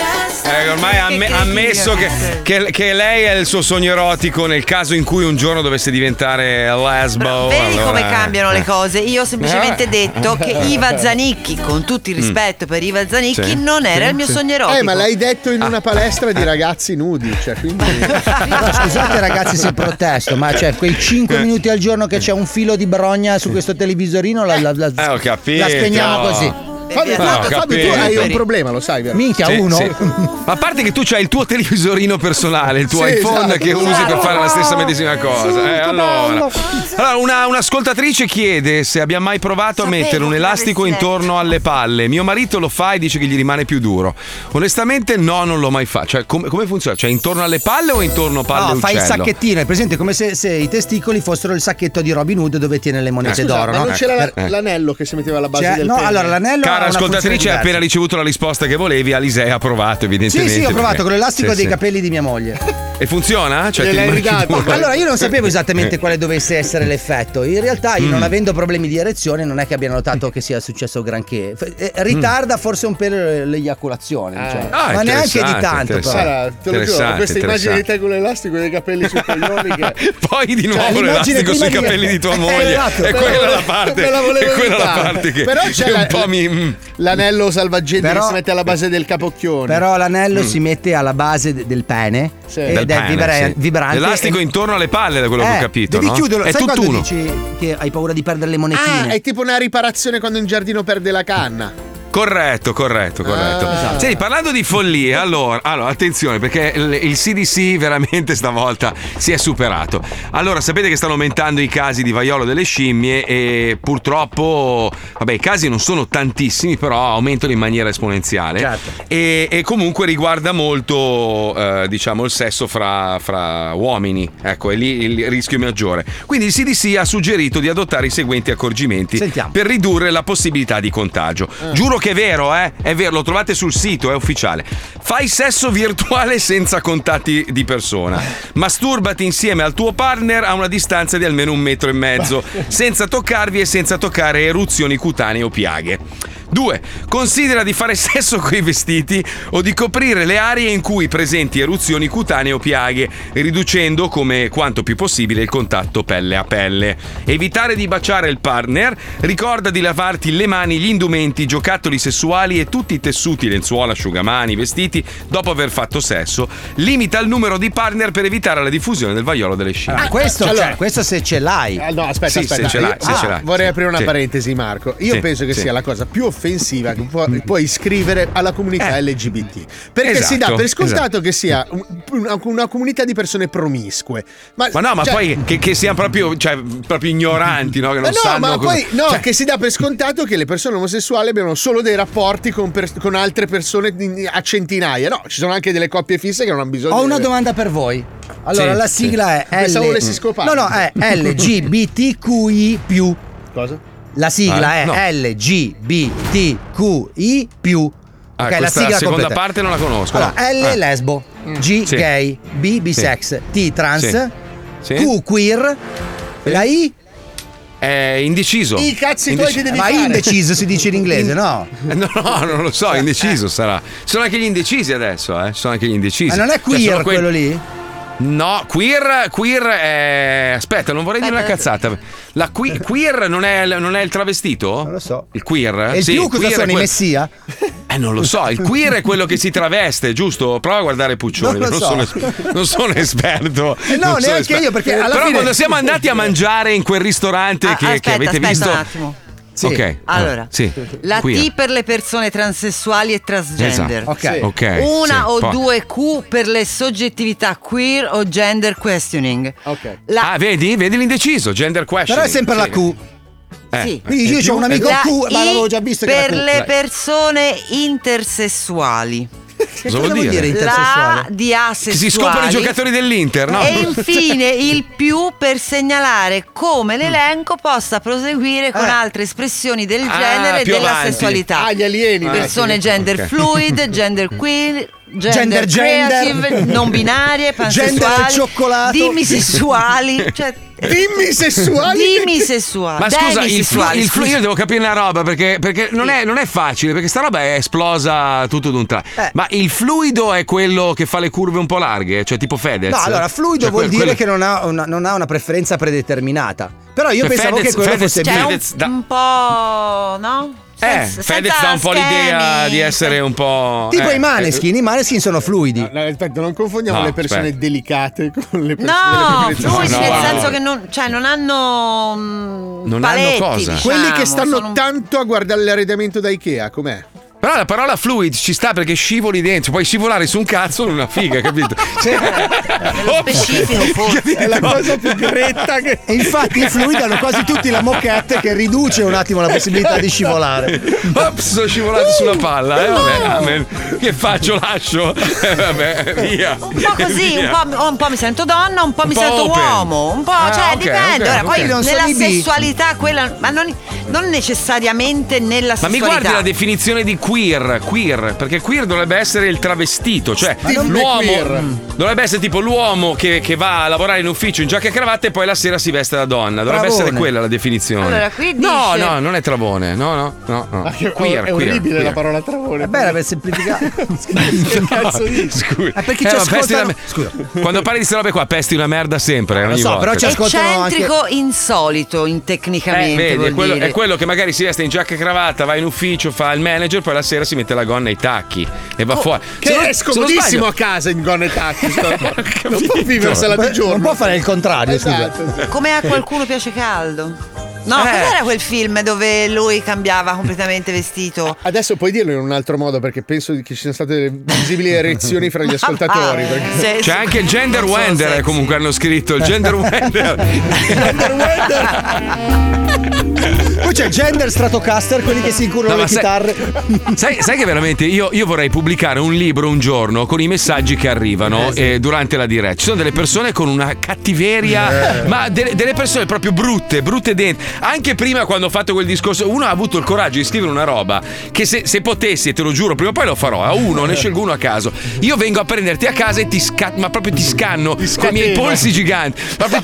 Ormai ha ammesso che lei è il suo sogno erotico nel caso in cui un giorno dovesse diventare lesbo. Vedi allora, come cambiano le cose. Io ho semplicemente detto che Iva Zanicchi, con tutto il rispetto per Iva Zanicchi, non era il mio sogno erotico. Ma l'hai detto in una palestra di ragazzi nudi, cioè, quindi... Scusate ragazzi se protesto, ma cioè quei 5 minuti al giorno che c'è un filo di brogna su questo televisorino la spegniamo così. Fabio, tu hai un problema, lo sai, vero? Minchia, sì, uno. Sì. Ma a parte che tu c'hai il tuo televisorino personale, il tuo iPhone, esatto, che usi per fare la stessa medesima cosa. Sì, allora un'ascoltatrice chiede se abbia mai provato a mettere un elastico intorno alle palle. Mio marito lo fa e dice che gli rimane più duro. Onestamente, no, non l'ho mai fatto. Cioè, come funziona? Cioè, intorno alle palle o intorno palle uccello? No, fai il sacchettino, è presente come se i testicoli fossero il sacchetto di Robin Hood dove tiene le monete d'oro. Ma non c'era l'anello che si metteva alla base del pene? No, allora l'anello. Cara ascoltatrice, ha appena ricevuto la risposta che volevi. Alisea ha provato, evidentemente. Sì, ho provato con l'elastico dei capelli di mia moglie. E funziona? Cioè, allora, io non sapevo esattamente quale dovesse essere l'effetto. In realtà, io non avendo problemi di erezione, non è che abbia notato che sia successo granché. Ritarda forse un po' l'eiaculazione, diciamo. Ma neanche di tanto. Però. Te lo giuro, questa immagine di te con l'elastico dei capelli sui coglioni. Poi di nuovo l'elastico sui capelli di tua moglie. E quella la parte che un po' mi... L'anello salvagente che si mette alla base del capocchione. Però l'anello si mette alla base del pene, ed è vibrante. L'elastico intorno alle palle, da quello che ho capito. Devi chiuderlo. È tutt'uno. Dici che hai paura di perdere le monetine. È tipo una riparazione quando un giardino perde la canna. Corretto. Esatto. Senti, parlando di follia, allora attenzione, perché il CDC veramente stavolta si è superato. Allora, sapete che stanno aumentando i casi di vaiolo delle scimmie e purtroppo, vabbè, i casi non sono tantissimi, però aumentano in maniera esponenziale. Certo. E comunque riguarda molto, diciamo, il sesso fra uomini. Ecco, è lì il rischio maggiore. Quindi il CDC ha suggerito di adottare i seguenti accorgimenti. Sentiamo. Per ridurre la possibilità di contagio. Giuro che è vero, è vero, lo trovate sul sito, è ufficiale. Fai sesso virtuale senza contatti di persona. Masturbati insieme al tuo partner a una distanza di almeno 1,5 metri, senza toccarvi e senza toccare eruzioni cutanee o piaghe. 2. Considera di fare sesso coi vestiti o di coprire le aree in cui presenti eruzioni cutanee o piaghe, riducendo come quanto più possibile il contatto pelle a pelle. Evitare di baciare il partner, ricorda di lavarti le mani, gli indumenti, giocattoli sessuali e tutti i tessuti, lenzuola, asciugamani, vestiti dopo aver fatto sesso. Limita il numero di partner per evitare la diffusione del vaiolo delle scimmie. Questo se ce l'hai. No, aspetta. Se ce l'hai. Vorrei aprire una parentesi, Marco. Io penso che sia la cosa più offensiva che puoi scrivere alla comunità LGBT, perché si dà per scontato che sia una comunità di persone promiscue, ma poi che siano proprio ignoranti, no? Che non sanno che si dà per scontato che le persone omosessuali abbiano solo dei rapporti con altre persone a centinaia. No, ci sono anche delle coppie fisse che non hanno bisogno. Ho una domanda per voi. Allora la sigla è LGBTQI+. Cosa? La sigla è LGBTQI+. Okay, la sigla seconda parte non la conosco. Allora, L lesbo, G gay, B bisex, T trans, Q queer, la I è indeciso. I cazzi tuoi devi fare. Ma indeciso si dice in inglese, no? No, non lo so, indeciso sarà. Sono anche gli indecisi adesso, sono anche gli indecisi. Ma non è queer, cioè, quello lì? No, queer è... Aspetta, non vorrei dire una cazzata. La queer non è il travestito? Non lo so. Il queer? Il più cosa sono, i messia? Non lo so, il queer è quello che si traveste, giusto? Prova a guardare Puccioni, non sono esperto. No, neanche io, perché alla fine... quando siamo andati a mangiare in quel ristorante che avete visto... un attimo. Sì. Ok, allora sì. La T per le persone transessuali e transgender, esatto. Okay. Sì. Okay. Una sì. o Poi. Due Q per le soggettività queer o gender questioning. Okay. Vedi l'indeciso, gender questioning. Però è sempre la Q. Sì. Quindi io c'ho un amico Q, ma l'avevo già visto. Per che le persone intersessuali. Cosa vuol dire intersessuale? La di asessuali. Che si scoprono i giocatori dell'Inter, no? E infine il più per segnalare come l'elenco possa proseguire con altre espressioni del genere e della sessualità. Gli alieni. Persone gender fluid, gender queer, gender creative, non binarie, pansessuali, dimisessuali, cioè Dimmisessuali. Ma scusa, io devo capire una roba, perché non è facile, perché sta roba è esplosa tutto d'un tratto. Ma il fluido è quello che fa le curve un po' larghe, cioè tipo Fedez. No, allora fluido vuol dire che non ha una preferenza predeterminata. Però io pensavo Fedez, che quello fosse un po', no? Fedez dà un po' l'idea di essere un po'... tipo i Maneskin sono fluidi. No, aspetta, non confondiamo le persone delicate con le persone... No, fluidi nel senso che non hanno paletti, hanno cosa. Diciamo, quelli che stanno tanto a guardare l'arredamento da Ikea, com'è? Però la parola fluid ci sta perché scivoli dentro, puoi scivolare su un cazzo in una figa, capito? Cioè, lo specifico forse è la cosa più gretta che... E infatti i fluid hanno quasi tutti la moquette che riduce un attimo la possibilità di scivolare. Ops, sono scivolato sulla palla, vabbè. Che faccio, lascio? Vabbè, via. Un po' così, un po' mi sento donna, un po' mi sento open. Uomo, un po', dipende. Ora, poi nella sessualità quella, ma non necessariamente nella sessualità. Ma mi guardi la definizione di queer, perché queer dovrebbe essere il travestito, cioè l'uomo dovrebbe essere tipo l'uomo che va a lavorare in ufficio in giacca e cravatta e poi la sera si veste da donna. Dovrebbe essere quella la definizione. Allora, qui dice... No, non è travone. No. Queer, è orribile la parola travone. È bella per semplificare. Scusa. Ma perché ci ascoltano? Scusa. Quando parli di queste robe qua pesti una merda sempre. Lo so, però ci ascoltano. Eccentrico, insolito, tecnicamente. Vedi, è quello che magari si veste in giacca e cravatta, va in ufficio, fa il manager, poi la sera si mette la gonna ai tacchi e va fuori. Che è scomodissimo a casa in gonna ai tacchi. Non può viversela di giorno. Non può fare il contrario, esatto. Scusa. Come a qualcuno piace caldo. No, cos'era quel film dove lui cambiava completamente vestito? Adesso puoi dirlo in un altro modo, perché penso che ci siano state delle visibili erezioni fra gli ascoltatori. C'è anche il gender Wender, comunque hanno scritto il gender Wender. Poi c'è il gender Stratocaster, quelli che si curano le chitarre. Sai che veramente io vorrei pubblicare un libro un giorno con i messaggi che arrivano durante la diretta. Ci sono delle persone con una cattiveria, ma delle persone proprio brutte dentro. Anche prima, quando ho fatto quel discorso, uno ha avuto il coraggio di scrivere una roba che se potessi, e te lo giuro, prima o poi lo farò. A uno, ne scelgo uno a caso. Io vengo a prenderti a casa e ti scanno con i miei polsi giganti. Proprio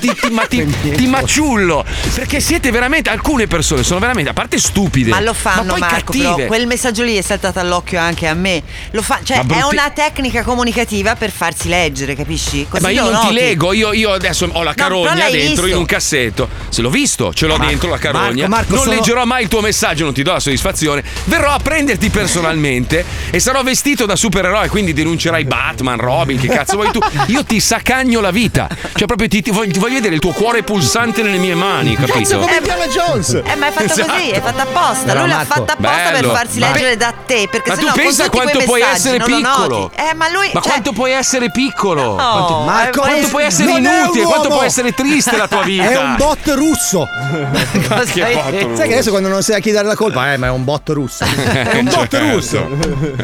ti maciullo. Perché siete veramente, alcune persone sono veramente, a parte stupide, ma lo fanno, ma Marco, però quel messaggio lì è saltato all'occhio anche a me. Lo fa, cioè è una tecnica comunicativa per farti leggere, capisci? Così ma io non ti leggo, io adesso ho la carogna dentro in un cassetto. Se l'ho visto, ce l'ho dentro la carogna. Marco, non leggerò mai il tuo messaggio, non ti do la soddisfazione. Verrò a prenderti personalmente e sarò vestito da supereroe, quindi denuncerai Batman, Robin, che cazzo vuoi tu? Io ti saccagno la vita. Cioè proprio ti voglio vedere il tuo cuore pulsante nelle mie mani, capito? Cazzo, come Indiana Jones. Ma è fatta così, è fatta apposta. Lui l'ha fatta apposta per farsi leggere da te, perché ma tu pensa quanto puoi essere piccolo. Ma lui, ma quanto puoi essere piccolo? Marco, quanto puoi essere inutile, quanto puoi essere triste la tua vita. È un bot russo. Sai che adesso quando non sai a chi dare la colpa, ma è un bot russo. È un bot russo.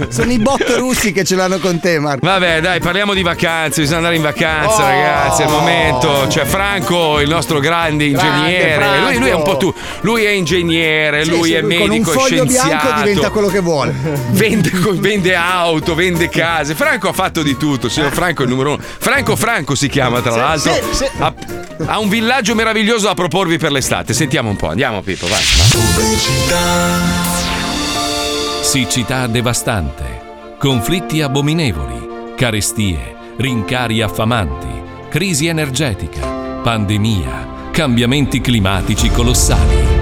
Sono i bot russi che ce l'hanno con te, Marco. Vabbè, dai, parliamo di vacanze. Bisogna andare in vacanza, ragazzi. È il momento. Cioè, Franco, il nostro grande ingegnere. Lui è un po' tu. Lui è ingegnere, lui è medico, è scienziato. Con un foglio bianco diventa quello che vuole. Vende auto, vende case. Franco ha fatto di tutto. Signor Franco è il numero uno. Franco si chiama, tra l'altro. Ha un villaggio meraviglioso da proporvi per l'estate. Sentiamo un po', andiamo Pippo, vai. Siccità devastante, conflitti abominevoli, carestie, rincari affamanti, crisi energetica, pandemia, cambiamenti climatici colossali.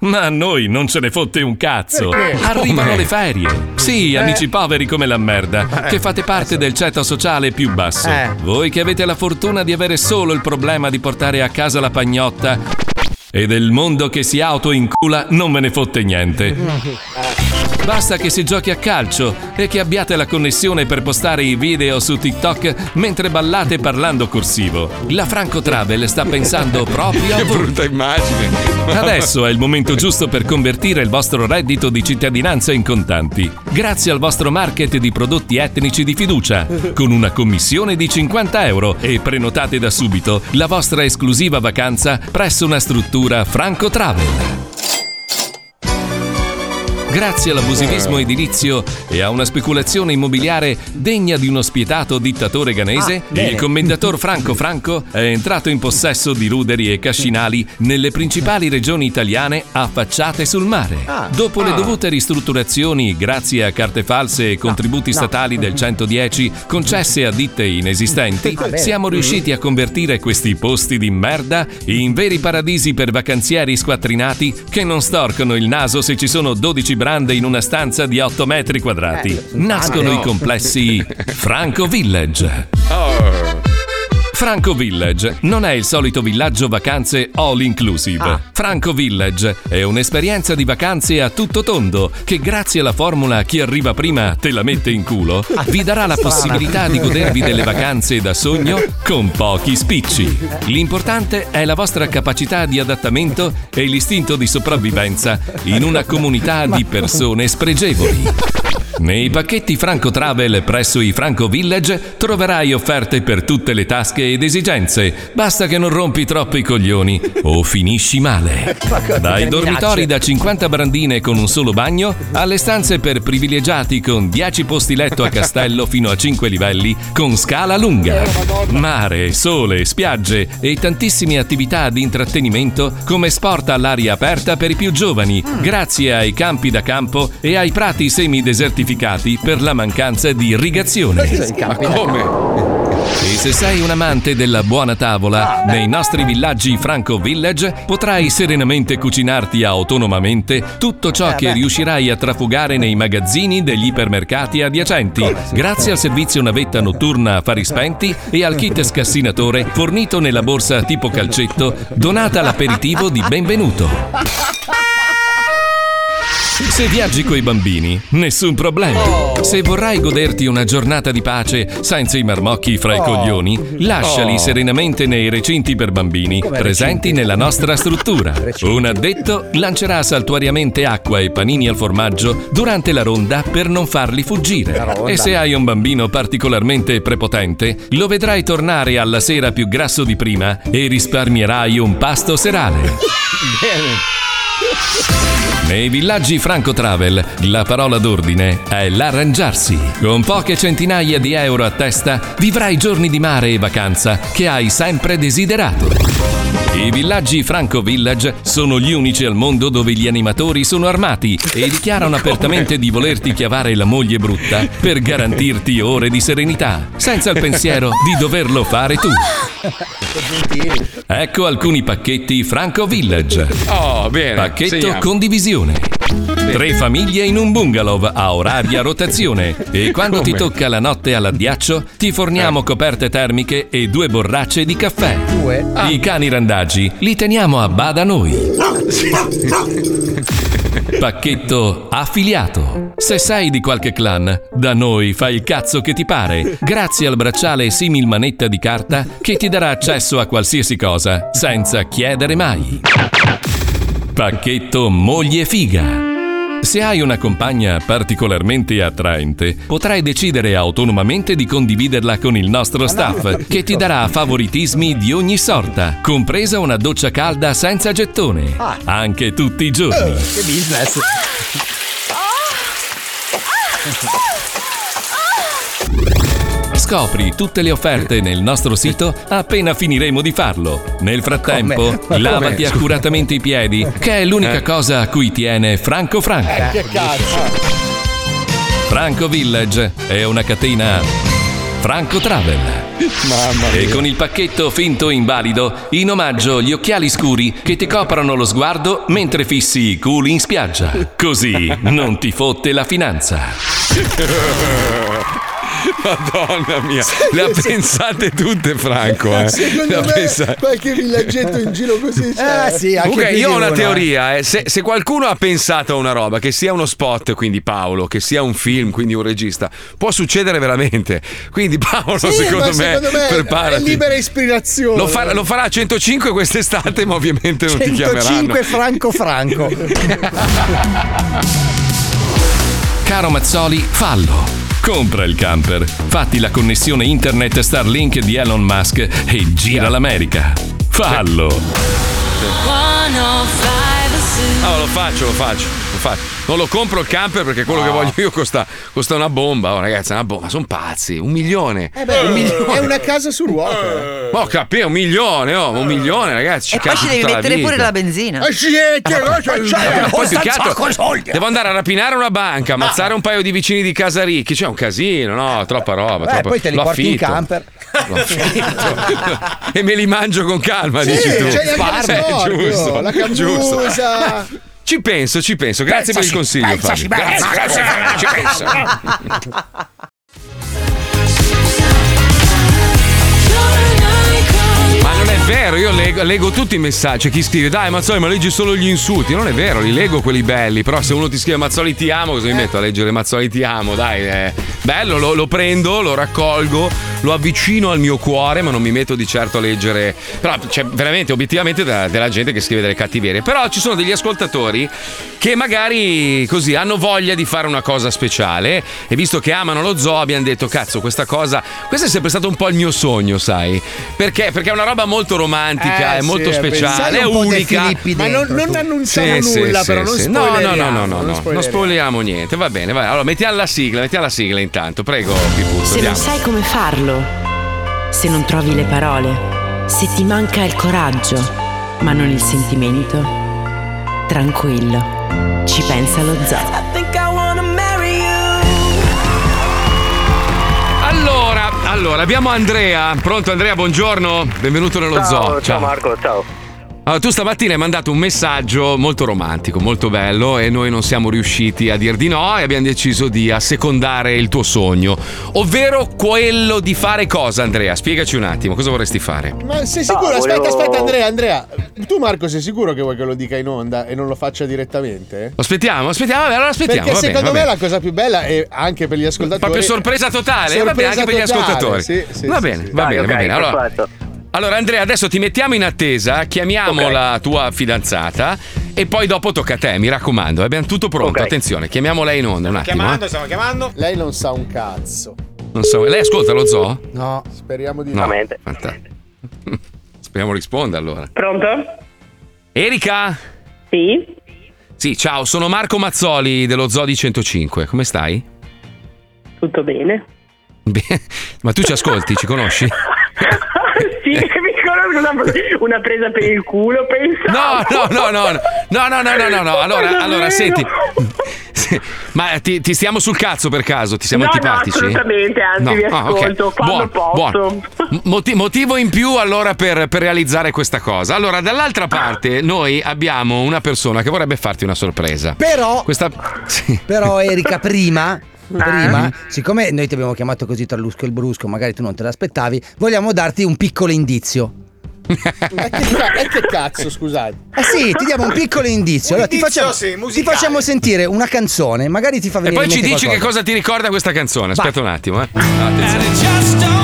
Ma a noi non ce ne fotte un cazzo. Perché? Arrivano le ferie. Sì, amici poveri come la merda, che fate parte del ceto sociale più basso. Voi che avete la fortuna di avere solo il problema di portare a casa la pagnotta, e del mondo che si autoincula non me ne fotte niente. Basta che si giochi a calcio e che abbiate la connessione per postare i video su TikTok mentre ballate parlando corsivo. La Franco Travel sta pensando proprio a voi. Che brutta immagine. Adesso è il momento giusto per convertire il vostro reddito di cittadinanza in contanti, grazie al vostro market di prodotti etnici di fiducia, con una commissione di 50 euro, e prenotate da subito la vostra esclusiva vacanza presso una struttura Franco Travel. Grazie all'abusivismo edilizio e a una speculazione immobiliare degna di uno spietato dittatore ghanese, il commendator Franco Franco è entrato in possesso di ruderi e cascinali nelle principali regioni italiane affacciate sul mare. Dopo le dovute ristrutturazioni, grazie a carte false e contributi statali del 110 concesse a ditte inesistenti, siamo riusciti a convertire questi posti di merda in veri paradisi per vacanzieri squattrinati che non storcono il naso se ci sono 12 brande in una stanza di 8 metri quadrati. Nascono i complessi Franco Village. Franco Village non è il solito villaggio vacanze all inclusive. Franco Village è un'esperienza di vacanze a tutto tondo che, grazie alla formula chi arriva prima te la mette in culo, vi darà la possibilità di godervi delle vacanze da sogno con pochi spicci. L'importante è la vostra capacità di adattamento e l'istinto di sopravvivenza in una comunità di persone spregevoli. Nei pacchetti Franco Travel presso i Franco Village troverai offerte per tutte le tasche ed esigenze, basta che non rompi troppi coglioni o finisci male. Dai dormitori da 50 brandine con un solo bagno, alle stanze per privilegiati con 10 posti letto a castello fino a 5 livelli con scala lunga. Mare, sole, spiagge e tantissime attività di intrattenimento come sport all'aria aperta per i più giovani, grazie ai campi da campo e ai prati semidesertificati per la mancanza di irrigazione. Ma come? E se sei un amante della buona tavola, nei nostri villaggi Franco Village potrai serenamente cucinarti autonomamente tutto ciò che riuscirai a trafugare nei magazzini degli ipermercati adiacenti, grazie al servizio navetta notturna a fari spenti e al kit scassinatore fornito nella borsa tipo calcetto donata all'aperitivo di benvenuto. Se viaggi coi bambini, nessun problema. Se vorrai goderti una giornata di pace senza i marmocchi fra i coglioni, lasciali serenamente nei recinti per bambini presenti nella nostra struttura. Un addetto lancerà saltuariamente acqua e panini al formaggio durante la ronda per non farli fuggire. E se hai un bambino particolarmente prepotente, lo vedrai tornare alla sera più grasso di prima e risparmierai un pasto serale. Bene. Nei villaggi Franco Travel la parola d'ordine è l'arrangiarsi. Con poche centinaia di euro a testa vivrai giorni di mare e vacanza che hai sempre desiderato. I villaggi Franco Village sono gli unici al mondo dove gli animatori sono armati e dichiarano apertamente di volerti chiavare la moglie brutta per garantirti ore di serenità, senza il pensiero di doverlo fare tu. Ecco alcuni pacchetti Franco Village. Bene. Pacchetto condivisione. 3 famiglie in un bungalow a orari a rotazione, e quando ti tocca la notte all'addiaccio ti forniamo coperte termiche e 2 borracce di caffè. I cani randagi li teniamo a bada noi. Pacchetto affiliato. Se sei di qualche clan, da noi fai il cazzo che ti pare, grazie al bracciale simil manetta di carta che ti darà accesso a qualsiasi cosa senza chiedere mai. Pacchetto moglie figa. Se hai una compagna particolarmente attraente, potrai decidere autonomamente di condividerla con il nostro staff, che ti darà favoritismi di ogni sorta, compresa una doccia calda senza gettone, anche tutti i giorni. Che business! Scopri tutte le offerte nel nostro sito appena finiremo di farlo. Nel frattempo, lavati accuratamente i piedi, che è l'unica cosa a cui tiene Franco Franco. Che cazzo! Franco Village è una catena Franco Travel. Mamma mia. E con il pacchetto finto invalido in omaggio gli occhiali scuri che ti coprono lo sguardo mentre fissi i culi in spiaggia. Così non ti fotte la finanza. Madonna mia, pensate tutte, Franco. Secondo me qualche villaggetto in giro così c'è. Sì, anche okay, io ho una teoria. Se qualcuno ha pensato a una roba, che sia uno spot, quindi Paolo, che sia un film, quindi un regista, può succedere veramente. Quindi Paolo, sì, secondo me preparati. È libera ispirazione. Lo farà a 105 quest'estate, ma ovviamente non ti chiameranno. 105 Franco. Caro Mazzoli, fallo. Compra il camper, fatti la connessione internet Starlink di Elon Musk e gira l'America. Fallo! No, lo faccio. Non lo compro il camper perché quello che voglio io costa una bomba. Oh, ragazzi, una bomba, sono pazzi. 1 milione. È una casa su ruote. Ma capì, 1 milione, oh, 1 milione, ragazzi. Ci e poi ci devi mettere pure la benzina. Devo andare a rapinare una banca, ammazzare un paio di vicini di casa ricchi. C'è un casino, no? Troppa roba. Poi te li porti in camper. E me li mangio con calma, sì, dici tu. Giusto, la cambusa. Ci penso. Grazie per il consiglio. Grazie. Ma non è vero, io leggo tutti i messaggi. Chi scrive: dai Mazzoli, ma leggi solo gli insulti. Non è vero, li leggo quelli belli. Però se uno ti scrive Mazzoli ti amo, cosa mi metto a leggere Mazzoli ti amo? Dai, bello, lo prendo, lo raccolgo, lo avvicino al mio cuore, ma non mi metto di certo a leggere. Però c'è veramente, obiettivamente, della gente che scrive delle cattiverie. Però ci sono degli ascoltatori che magari così hanno voglia di fare una cosa speciale, e visto che amano lo zoo abbiamo detto: cazzo, questo è sempre stato un po' il mio sogno, sai? Perché è una roba molto romantica, è molto speciale, è unica. Ma non annunciamo nulla, però non spoileriamo niente. Va bene, vai. Allora metti alla sigla intanto, prego Pipuzzo. Se non sai come farlo, se non trovi le parole, se ti manca il coraggio, ma non il sentimento, tranquillo, ci pensa lo zoo. Allora abbiamo Andrea. Pronto Andrea, buongiorno, benvenuto nello zoo. Ciao Marco, ciao. Allora, tu stamattina hai mandato un messaggio molto romantico, molto bello, e noi non siamo riusciti a dir di no e abbiamo deciso di assecondare il tuo sogno, ovvero quello di fare cosa, Andrea? Spiegaci un attimo, cosa vorresti fare? Ma sei sicuro? Aspetta Andrea. Tu Marco sei sicuro che vuoi che lo dica in onda e non lo faccia direttamente? Aspettiamo, allora aspettiamo. Perché secondo me la cosa più bella è anche per gli ascoltatori. Proprio sorpresa totale, per gli ascoltatori. Sì, va bene. Allora Andrea, adesso ti mettiamo in attesa, chiamiamo la tua fidanzata e poi dopo tocca a te, mi raccomando, abbiamo tutto pronto, attenzione, chiamiamo lei in onda un attimo. Stiamo chiamando. Lei non sa un cazzo. Non so, lei ascolta lo zoo? No, speriamo di no. Speriamo risponda allora. Pronto? Erika? Sì? Sì, ciao, sono Marco Mazzoli dello Zodi 105, come stai? Tutto bene. Ma tu ci ascolti, ci conosci? Sì, mi conosco, una presa per il culo, pensavo. No. Allora senti. Ma ti stiamo sul cazzo per caso? Ti siamo antipatici? No, assolutamente, anzi vi ascolto quando posso. Motivo in più allora per realizzare questa cosa. Allora, dall'altra parte noi abbiamo una persona che vorrebbe farti una sorpresa. Però Erika, prima, siccome noi ti abbiamo chiamato così tra l'usco e il brusco, magari tu non te l'aspettavi, vogliamo darti un piccolo indizio. Che cazzo, scusate. Sì, ti diamo un piccolo indizio. Allora, ti facciamo sentire una canzone, magari ti fa venire. E poi ci dici qualcosa. Che cosa ti ricorda questa canzone. Aspetta un attimo, attenzione.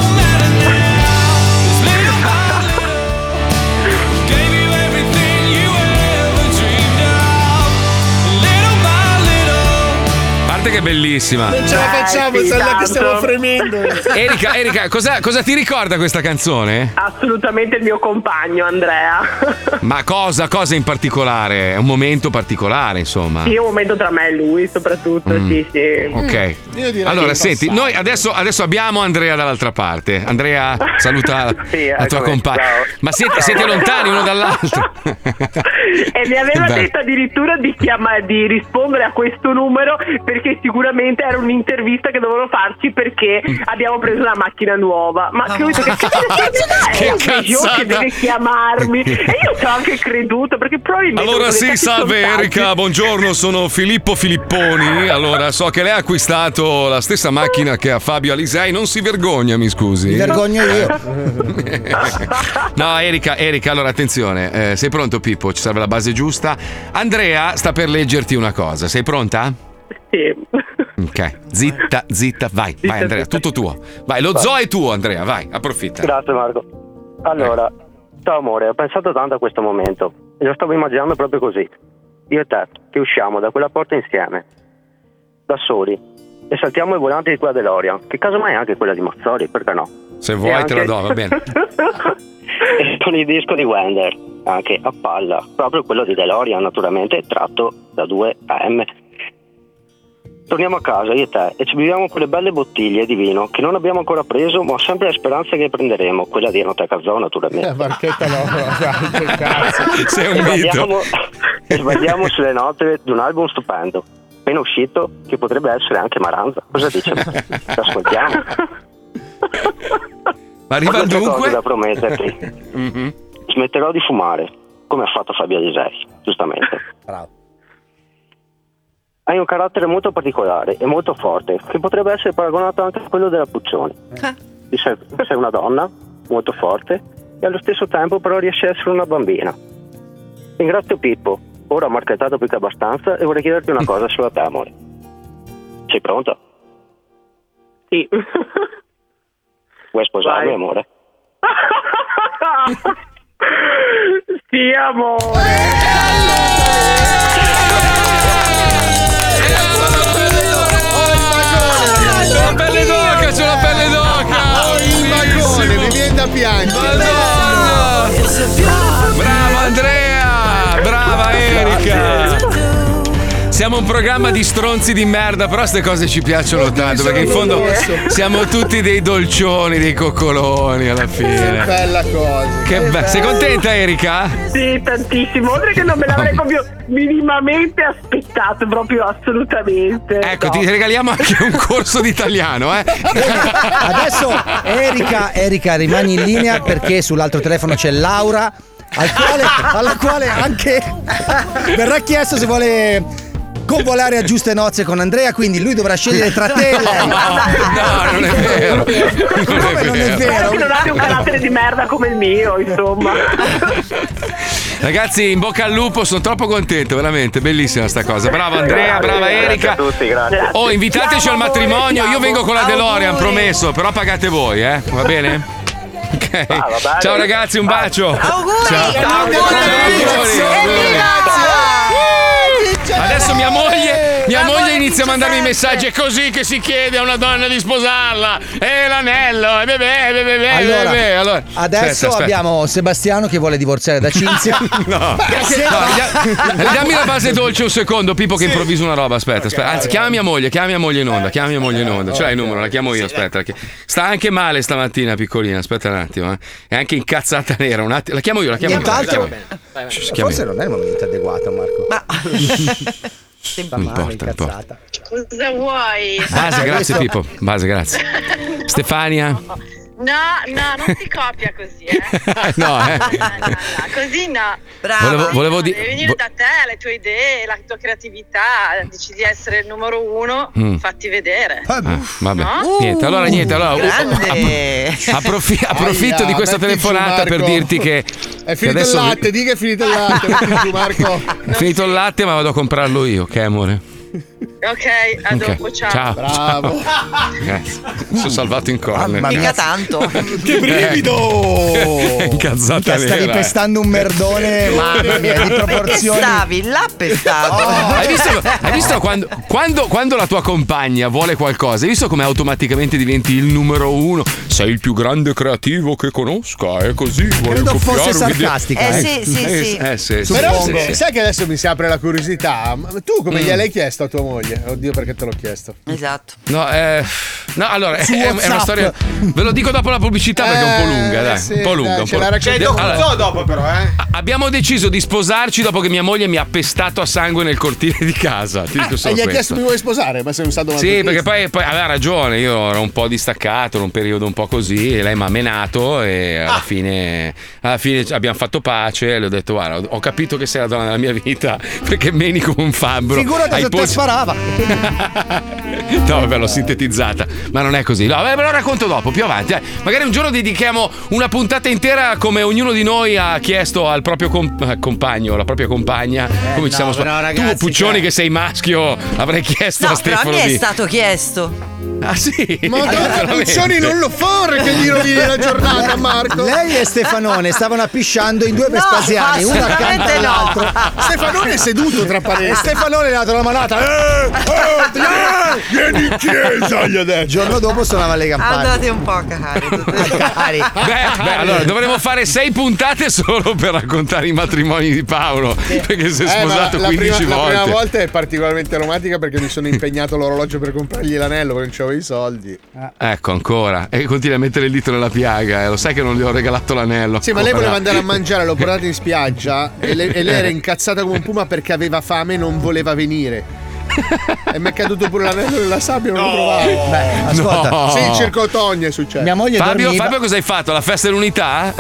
Che bellissima, non ce la facciamo, che stiamo fremendo. Erika, cosa ti ricorda questa canzone? Assolutamente il mio compagno Andrea. Ma cosa in particolare? È un momento particolare, insomma. Sì, un momento tra me e lui soprattutto. Sì. Ok. Allora senti, noi adesso abbiamo Andrea dall'altra parte. Andrea, saluta la tua compagna. Ma siete lontani uno dall'altro. È mi aveva detto addirittura di rispondere a questo numero perché sicuramente era un'intervista che dovevano farci perché abbiamo preso una macchina nuova. Ma che cazzata, deve chiamarmi. E io ci ho anche creduto perché probabilmente... Allora sì, salve Erika, buongiorno, sono Filippo Filipponi. Allora, so che lei ha acquistato la stessa macchina che ha Fabio Alisei, non si vergogna, mi scusi. Mi vergogno io. No, Erika, allora attenzione, sei pronto Pippo? Ci serve la base giusta. Andrea sta per leggerti una cosa, sei pronta? Sì. Ok, zitta, vai Andrea, tutto tuo. Vai, lo zoo è tuo Andrea, vai, approfitta. Grazie Marco. Allora, ciao amore, ho pensato tanto a questo momento e lo stavo immaginando proprio così. Io e te, che usciamo da quella porta insieme, da soli, e saltiamo il volante di quella DeLorean, che casomai è anche quella di Mazzoli, perché no? Se vuoi anche... te la do, va bene. E con il disco di Wender, anche a palla, proprio quello di DeLorean naturalmente, tratto da 2 AM. Torniamo a casa io e te e ci beviamo quelle belle bottiglie di vino che non abbiamo ancora preso, ma ho sempre la speranza che prenderemo, quella di Enoteca Zoo naturalmente. Barchetta no, cazzo. Sei un mito. Sbagliamo sulle note di un album stupendo appena uscito che potrebbe essere anche Maranza. Cosa dice? Ci ascoltiamo. Ma arriva dunque cosa da prometterti. Mm-hmm. Smetterò di fumare come ha fatto Fabio Riselli, giustamente. Bravo. Hai un carattere molto particolare e molto forte, che potrebbe essere paragonato anche a quello della Puccioni. Sei una donna molto forte e allo stesso tempo però riesci a essere una bambina. Ringrazio Pippo, ora ho marchettato più che abbastanza e vorrei chiederti una cosa sulla te, amore. Sei pronta? Sì. Vuoi sposarmi, amore? Sì, amore! C'è la pelle d'oca! Oh, il magone, mi viene da piangere! Brava Andrea! Brava Erika! Siamo un programma di stronzi di merda, però queste cose ci piacciono tanto perché in fondo siamo tutti dei dolcioni, dei coccoloni alla fine. Che bella cosa. Sei contenta Erika? Sì, tantissimo, oltre che non me l'avrei proprio minimamente aspettato, proprio assolutamente. Ecco, ti regaliamo anche un corso di italiano, eh? Adesso Erika, rimani in linea perché sull'altro telefono c'è Laura, alla quale anche verrà chiesto se vuole convolare a giuste nozze con Andrea, quindi lui dovrà scegliere tra te e lei. No, non è vero. Non è vero. Non avete un carattere di merda come il mio, insomma. Ragazzi, in bocca al lupo, sono troppo contento, veramente bellissima sta cosa. Brava Andrea, brava Erika. Grazie a tutti, grazie. Oh, invitateci al matrimonio, io vengo con la DeLorean, promesso, però pagate voi, va bene? Okay. Va, ciao ragazzi, un bacio. Auguri. Ciao. Adesso mia moglie inizia a mandarmi i messaggi. È così che si chiede a una donna di sposarla. E l'anello, bebè. Allora, adesso abbiamo Sebastiano che vuole divorziare da Cinzia. No. Dammi la base dolce un secondo, Pippo, che improvviso una roba. Aspetta. Anzi, chiama mia moglie in onda. Ce l'hai il numero, la chiamo io, aspetta. Sta anche male stamattina, piccolina. Aspetta un attimo, eh. È anche incazzata nera. Un attimo. La chiamo io. Forse non è il momento adeguato, Marco. Ma sembra male, incazzata. Cosa vuoi? Base, grazie Pippo. Base, grazie. Stefania. No, non si copia così, eh. No. Così no. Bravo. Devi venire da te, le tue idee, la tua creatività. Dici di essere il numero 1, fatti vedere. Vabbè. No? Niente, allora. Approfitto di questa telefonata per dirti che è finito il latte, di che è finito il latte, Marco. È finito il latte, ma vado a comprarlo io, ok, amore? Ok, a dopo, ciao. Bravo. Mi sono salvato in corner. Ma mica tanto. Che brivido! Incazzata nera. Stavi pestando un merdone, mamma mia, di proporzioni. L'ha pestato. Oh. Hai visto quando la tua compagna vuole qualcosa, hai visto come automaticamente diventi il numero 1? Sei il più grande creativo che conosca, è così. Credo fosse sarcastica. Sì. Però sai che adesso mi si apre la curiosità. Tu come gliel'hai chiesto a tua moglie? Grazie, oddio perché te l'ho chiesto. Esatto. No, allora è una storia. Ve lo dico dopo la pubblicità perché è un po' lunga, dai. Sì, un po' lunga. C'è il documento dopo, però, eh. Abbiamo deciso di sposarci dopo che mia moglie mi ha pestato a sangue nel cortile di casa. Ti dico solo e gli ha chiesto: mi vuoi sposare? Ma sei un stato masochista. Sì, perché poi aveva ragione. Io ero un po' distaccato, era un periodo un po' così. E lei mi ha menato. E alla fine abbiamo fatto pace. E le ho detto: guarda, ho capito che sei la donna della mia vita perché meni come un fabbro. Figurati se te sparava. No, vabbè, l'ho sintetizzata, ma non è così. No, vabbè, me lo racconto dopo, più avanti. Magari un giorno dedichiamo una puntata intera come ognuno di noi ha chiesto al proprio compagno, la propria compagna. Come ci siamo sparati. Tu, Puccioni, che sei maschio, avrei chiesto a Stefano. Ma a me è stato chiesto. Ah sì? Ma Puccioni non lo fa che gli rovini la giornata, Marco. Lei e Stefanone stavano pisciando in due vespasiani, uno accanto all'altro. No. Stefanone è seduto tra parenti. Stefanone è dato la manata. Vieni in chiesa, gli ho detto. Il giorno dopo suonava le campane. Andate un po', cari. Beh, allora dovremmo fare 6 puntate solo per raccontare i matrimoni di Paolo. Sì. Perché si è sposato 15 volte. La prima volta è particolarmente romantica perché mi sono impegnato l'orologio per comprargli l'anello, perché non c'avevo i soldi. Ecco, ancora. E continui a mettere il dito nella piaga. Lo sai che non gli ho regalato l'anello. Sì, ancora. Ma lei voleva andare a mangiare, l'ho portato in spiaggia e lei era incazzata come un puma perché aveva fame e non voleva venire. E mi è caduto pure l'anello nella sabbia, non l'ho trovato. Beh, ascolta, sì, in Circo Togno è successo. Mia moglie dormiva. Fabio, cosa hai fatto? La festa dell'unità?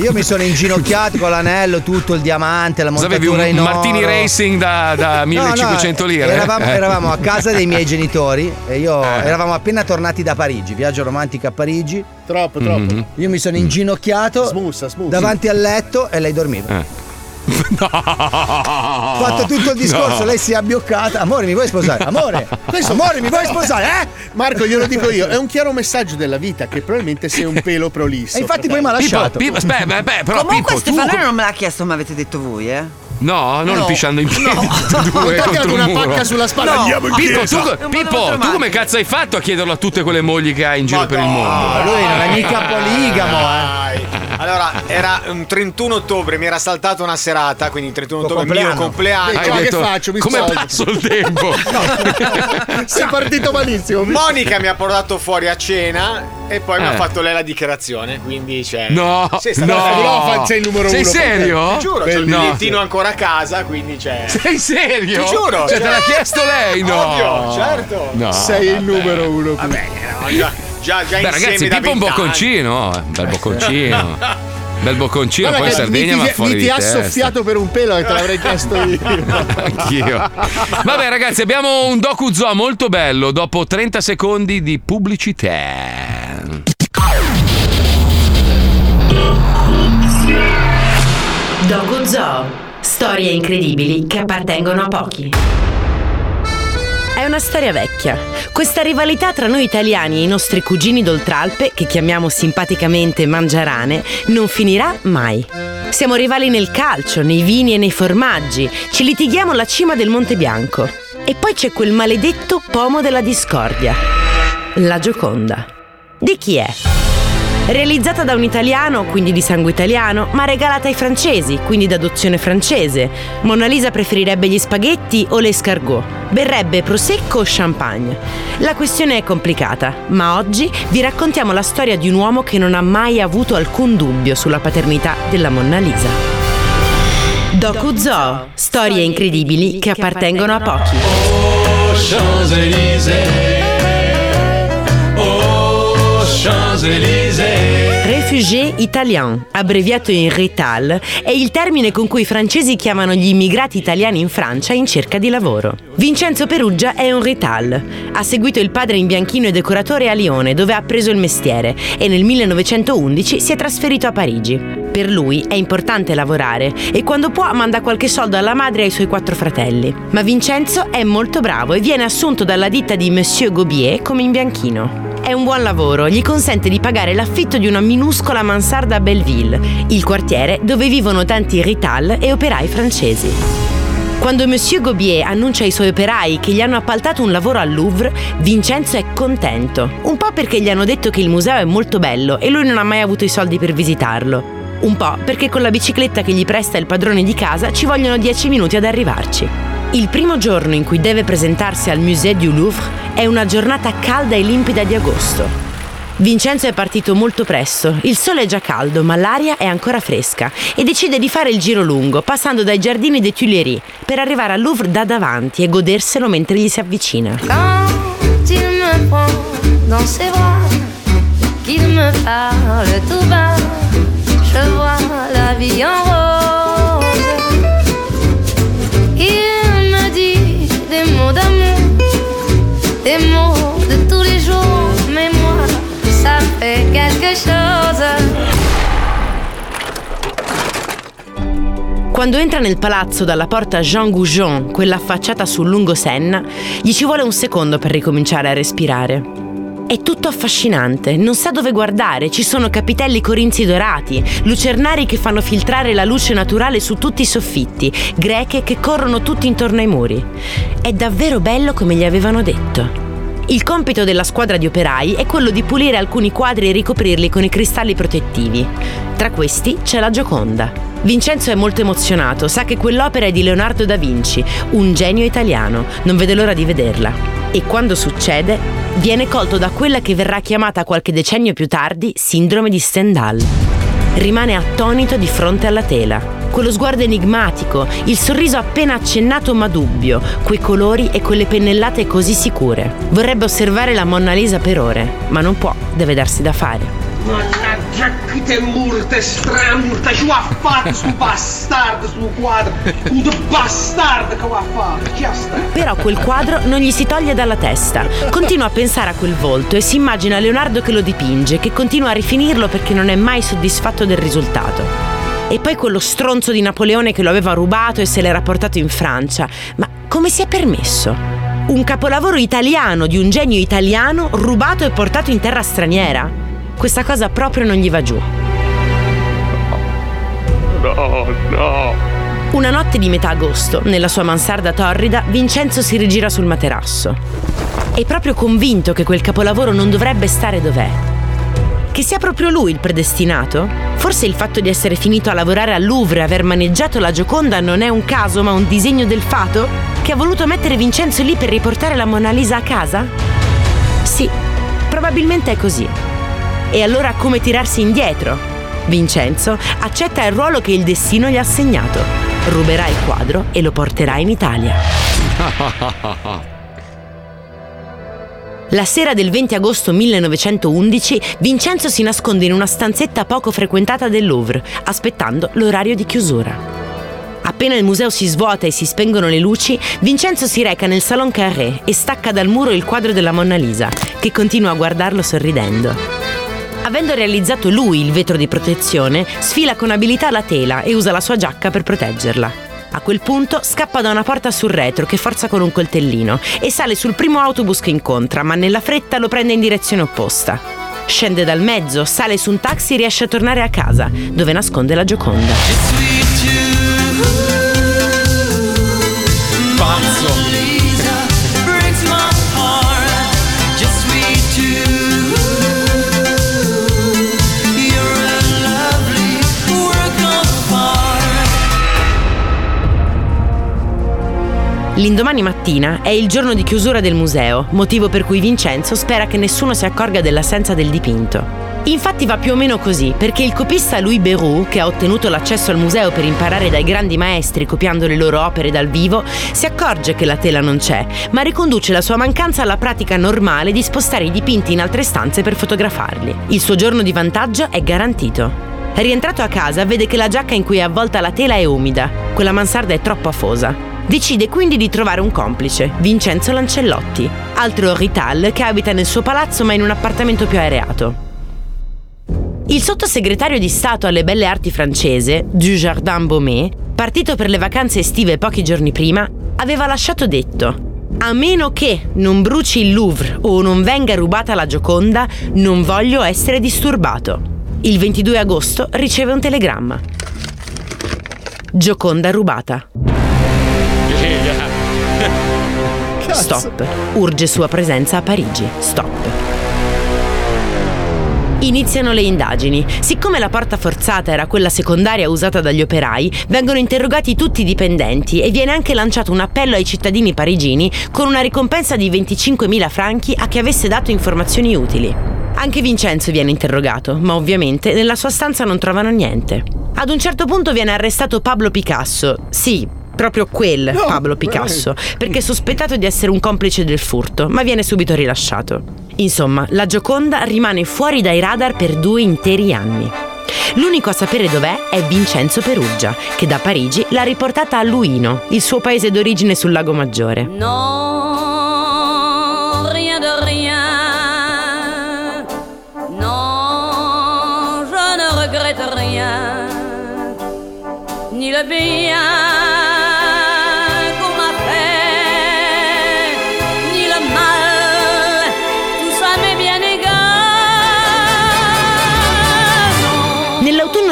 Io mi sono inginocchiato con l'anello, tutto il diamante, la montatura in oro. Martini Racing da 1500 lire. Eravamo a casa dei miei genitori e io eravamo appena tornati da Parigi, viaggio romantico a Parigi. Troppo. Mm-hmm. Io mi sono inginocchiato davanti al letto e lei dormiva. No. Fatto tutto il discorso, lei si è abbioccata. Amore, mi vuoi sposare? Amore, questo amore, mi vuoi sposare? Marco, glielo dico io, è un chiaro messaggio della vita che probabilmente sei un pelo prolisso. E infatti poi mi ha lasciato. Pippo, però comunque Stefano non me l'ha chiesto, ma avete detto voi, No, non pisciando in piedi. Due una pacca sulla spalla. Andiamo in chiesa. Pippo, tu come cazzo hai fatto a chiederlo a tutte quelle mogli che hai in giro per il mondo? No, lui non è mica poligamo, Allora, era un 31 ottobre, mi era saltata una serata, quindi il 31 ottobre è il mio compleanno. Detto, che faccio? Come passo il tempo? No. Sei partito malissimo. Monica mi ha portato fuori a cena e poi mi ha fatto lei la dichiarazione, quindi sei il numero 1. Sei serio? Ti giuro, c'è il bigliettino ancora a casa, quindi c'è. Sei serio? Ti giuro. Cioè, te l'ha chiesto lei, no? Ovvio, certo. No, sei il numero 1. Va bene. Già insieme, ragazzi, da tipo un bocconcino, un bel bocconcino. Bel bocconcino, poi in Sardegna va fuori di testa. Ti ha soffiato per un pelo che te l'avrei chiesto io. Anch'io. Vabbè, ragazzi, abbiamo un docu-zoo molto bello dopo 30 secondi di pubblicità. Docu-zoo. Storie incredibili che appartengono a pochi. È una storia vecchia. Questa rivalità tra noi italiani e i nostri cugini d'Oltralpe, che chiamiamo simpaticamente mangiarane, non finirà mai. Siamo rivali nel calcio, nei vini e nei formaggi. Ci litighiamo alla cima del Monte Bianco. E poi c'è quel maledetto pomo della discordia. La Gioconda. Di chi è? Realizzata da un italiano, quindi di sangue italiano, ma regalata ai francesi, quindi d'adozione francese. Mona Lisa preferirebbe gli spaghetti o l'escargot. Berrebbe prosecco o champagne. La questione è complicata, ma oggi vi raccontiamo la storia di un uomo che non ha mai avuto alcun dubbio sulla paternità della Mona Lisa. Docu-zoo, storie incredibili che appartengono a pochi. Oh, Champs-Élysées. Réfugié italien, abbreviato in RITAL, è il termine con cui i francesi chiamano gli immigrati italiani in Francia in cerca di lavoro. Vincenzo Perugia è un RITAL. Ha seguito il padre in bianchino e decoratore a Lione, dove ha appreso il mestiere, e nel 1911 si è trasferito a Parigi. Per lui è importante lavorare e quando può manda qualche soldo alla madre e ai suoi 4 fratelli. Ma Vincenzo è molto bravo e viene assunto dalla ditta di Monsieur Gobier come imbianchino. È un buon lavoro, gli consente di pagare l'affitto di una minuscola mansarda a Belleville, il quartiere dove vivono tanti rital e operai francesi. Quando Monsieur Gobier annuncia ai suoi operai che gli hanno appaltato un lavoro al Louvre, Vincenzo è contento, un po' perché gli hanno detto che il museo è molto bello e lui non ha mai avuto i soldi per visitarlo, un po' perché con la bicicletta che gli presta il padrone di casa ci vogliono 10 minuti ad arrivarci. Il primo giorno in cui deve presentarsi al Musée du Louvre è una giornata calda e limpida di agosto. Vincenzo è partito molto presto, il sole è già caldo ma l'aria è ancora fresca e decide di fare il giro lungo, passando dai giardini des Tuileries per arrivare al Louvre da davanti e goderselo mentre gli si avvicina. Quand il me prend dans ses bras, qu'il me parle tout bas, je vois la vie en rose. Il me dit des mots d'amour, des mots de tous les jours. Ça fait quelque chose. Quando entra nel palazzo dalla porta Jean Goujon, quella affacciata sul lungo Senna, gli ci vuole un secondo per ricominciare a respirare. È tutto affascinante, non sa dove guardare, ci sono capitelli corinzi dorati, lucernari che fanno filtrare la luce naturale su tutti i soffitti, greche che corrono tutti intorno ai muri. È davvero bello come gli avevano detto. Il compito della squadra di operai è quello di pulire alcuni quadri e ricoprirli con i cristalli protettivi. Tra questi c'è la Gioconda. Vincenzo è molto emozionato, sa che quell'opera è di Leonardo da Vinci, un genio italiano, non vede l'ora di vederla. E quando succede, viene colto da quella che verrà chiamata qualche decennio più tardi sindrome di Stendhal. Rimane attonito di fronte alla tela. Quello sguardo enigmatico, il sorriso appena accennato ma dubbio, quei colori e quelle pennellate così sicure. Vorrebbe osservare la Mona Lisa per ore, ma non può, deve darsi da fare. Mannaggia che te murte, stramurte, ci ha fatto sto bastardo sul quadro, un bastardo che ha fatto. Però quel quadro non gli si toglie dalla testa, continua a pensare a quel volto e si immagina Leonardo che lo dipinge, che continua a rifinirlo perché non è mai soddisfatto del risultato. E poi quello stronzo di Napoleone che lo aveva rubato e se l'era portato in Francia. Ma come si è permesso? Un capolavoro italiano di un genio italiano rubato e portato in terra straniera? Questa cosa proprio non gli va giù. No. Una notte di metà agosto, nella sua mansarda torrida, Vincenzo si rigira sul materasso. È proprio convinto che quel capolavoro non dovrebbe stare dov'è. Che sia proprio lui il predestinato? Forse il fatto di essere finito a lavorare al Louvre e aver maneggiato la Gioconda non è un caso, ma un disegno del fato? Che ha voluto mettere Vincenzo lì per riportare la Mona Lisa a casa? Sì, probabilmente è così. E allora come tirarsi indietro? Vincenzo accetta il ruolo che il destino gli ha assegnato. Ruberà il quadro e lo porterà in Italia. La sera del 20 agosto 1911, Vincenzo si nasconde in una stanzetta poco frequentata del Louvre, aspettando l'orario di chiusura. Appena il museo si svuota e si spengono le luci, Vincenzo si reca nel Salon Carré e stacca dal muro il quadro della Mona Lisa, che continua a guardarlo sorridendo. Avendo realizzato lui il vetro di protezione, sfila con abilità la tela e usa la sua giacca per proteggerla. A quel punto scappa da una porta sul retro che forza con un coltellino e sale sul primo autobus che incontra, ma nella fretta lo prende in direzione opposta. Scende dal mezzo, sale su un taxi e riesce a tornare a casa, dove nasconde la Gioconda. Pazzo! L'indomani mattina è il giorno di chiusura del museo, motivo per cui Vincenzo spera che nessuno si accorga dell'assenza del dipinto. Infatti va più o meno così, perché il copista Louis Beroux, che ha ottenuto l'accesso al museo per imparare dai grandi maestri copiando le loro opere dal vivo, si accorge che la tela non c'è, ma riconduce la sua mancanza alla pratica normale di spostare i dipinti in altre stanze per fotografarli. Il suo giorno di vantaggio è garantito. Rientrato a casa, vede che la giacca in cui è avvolta la tela è umida. Quella mansarda è troppo afosa. Decide quindi di trovare un complice, Vincenzo Lancellotti, altro rital che abita nel suo palazzo ma in un appartamento più areato. Il sottosegretario di Stato alle Belle Arti francese, Dujardin-Beaumet, partito per le vacanze estive pochi giorni prima, aveva lasciato detto: a meno che non bruci il Louvre o non venga rubata la Gioconda, non voglio essere disturbato. Il 22 agosto riceve un telegramma. Gioconda rubata. Stop. Urge sua presenza a Parigi. Stop. Iniziano le indagini. Siccome la porta forzata era quella secondaria usata dagli operai, vengono interrogati tutti i dipendenti e viene anche lanciato un appello ai cittadini parigini con una ricompensa di 25.000 franchi a chi avesse dato informazioni utili. Anche Vincenzo viene interrogato, ma ovviamente nella sua stanza non trovano niente. Ad un certo punto viene arrestato Pablo Picasso. Sì, proprio quel Pablo Picasso, perché è sospettato di essere un complice del furto, ma viene subito rilasciato. Insomma, la Gioconda rimane fuori dai radar per 2 interi anni. L'unico a sapere dov'è è Vincenzo Perugia, che da Parigi l'ha riportata a Luino, il suo paese d'origine sul Lago Maggiore. No, rien de rien. No, je ne regrette rien. Ni le bien.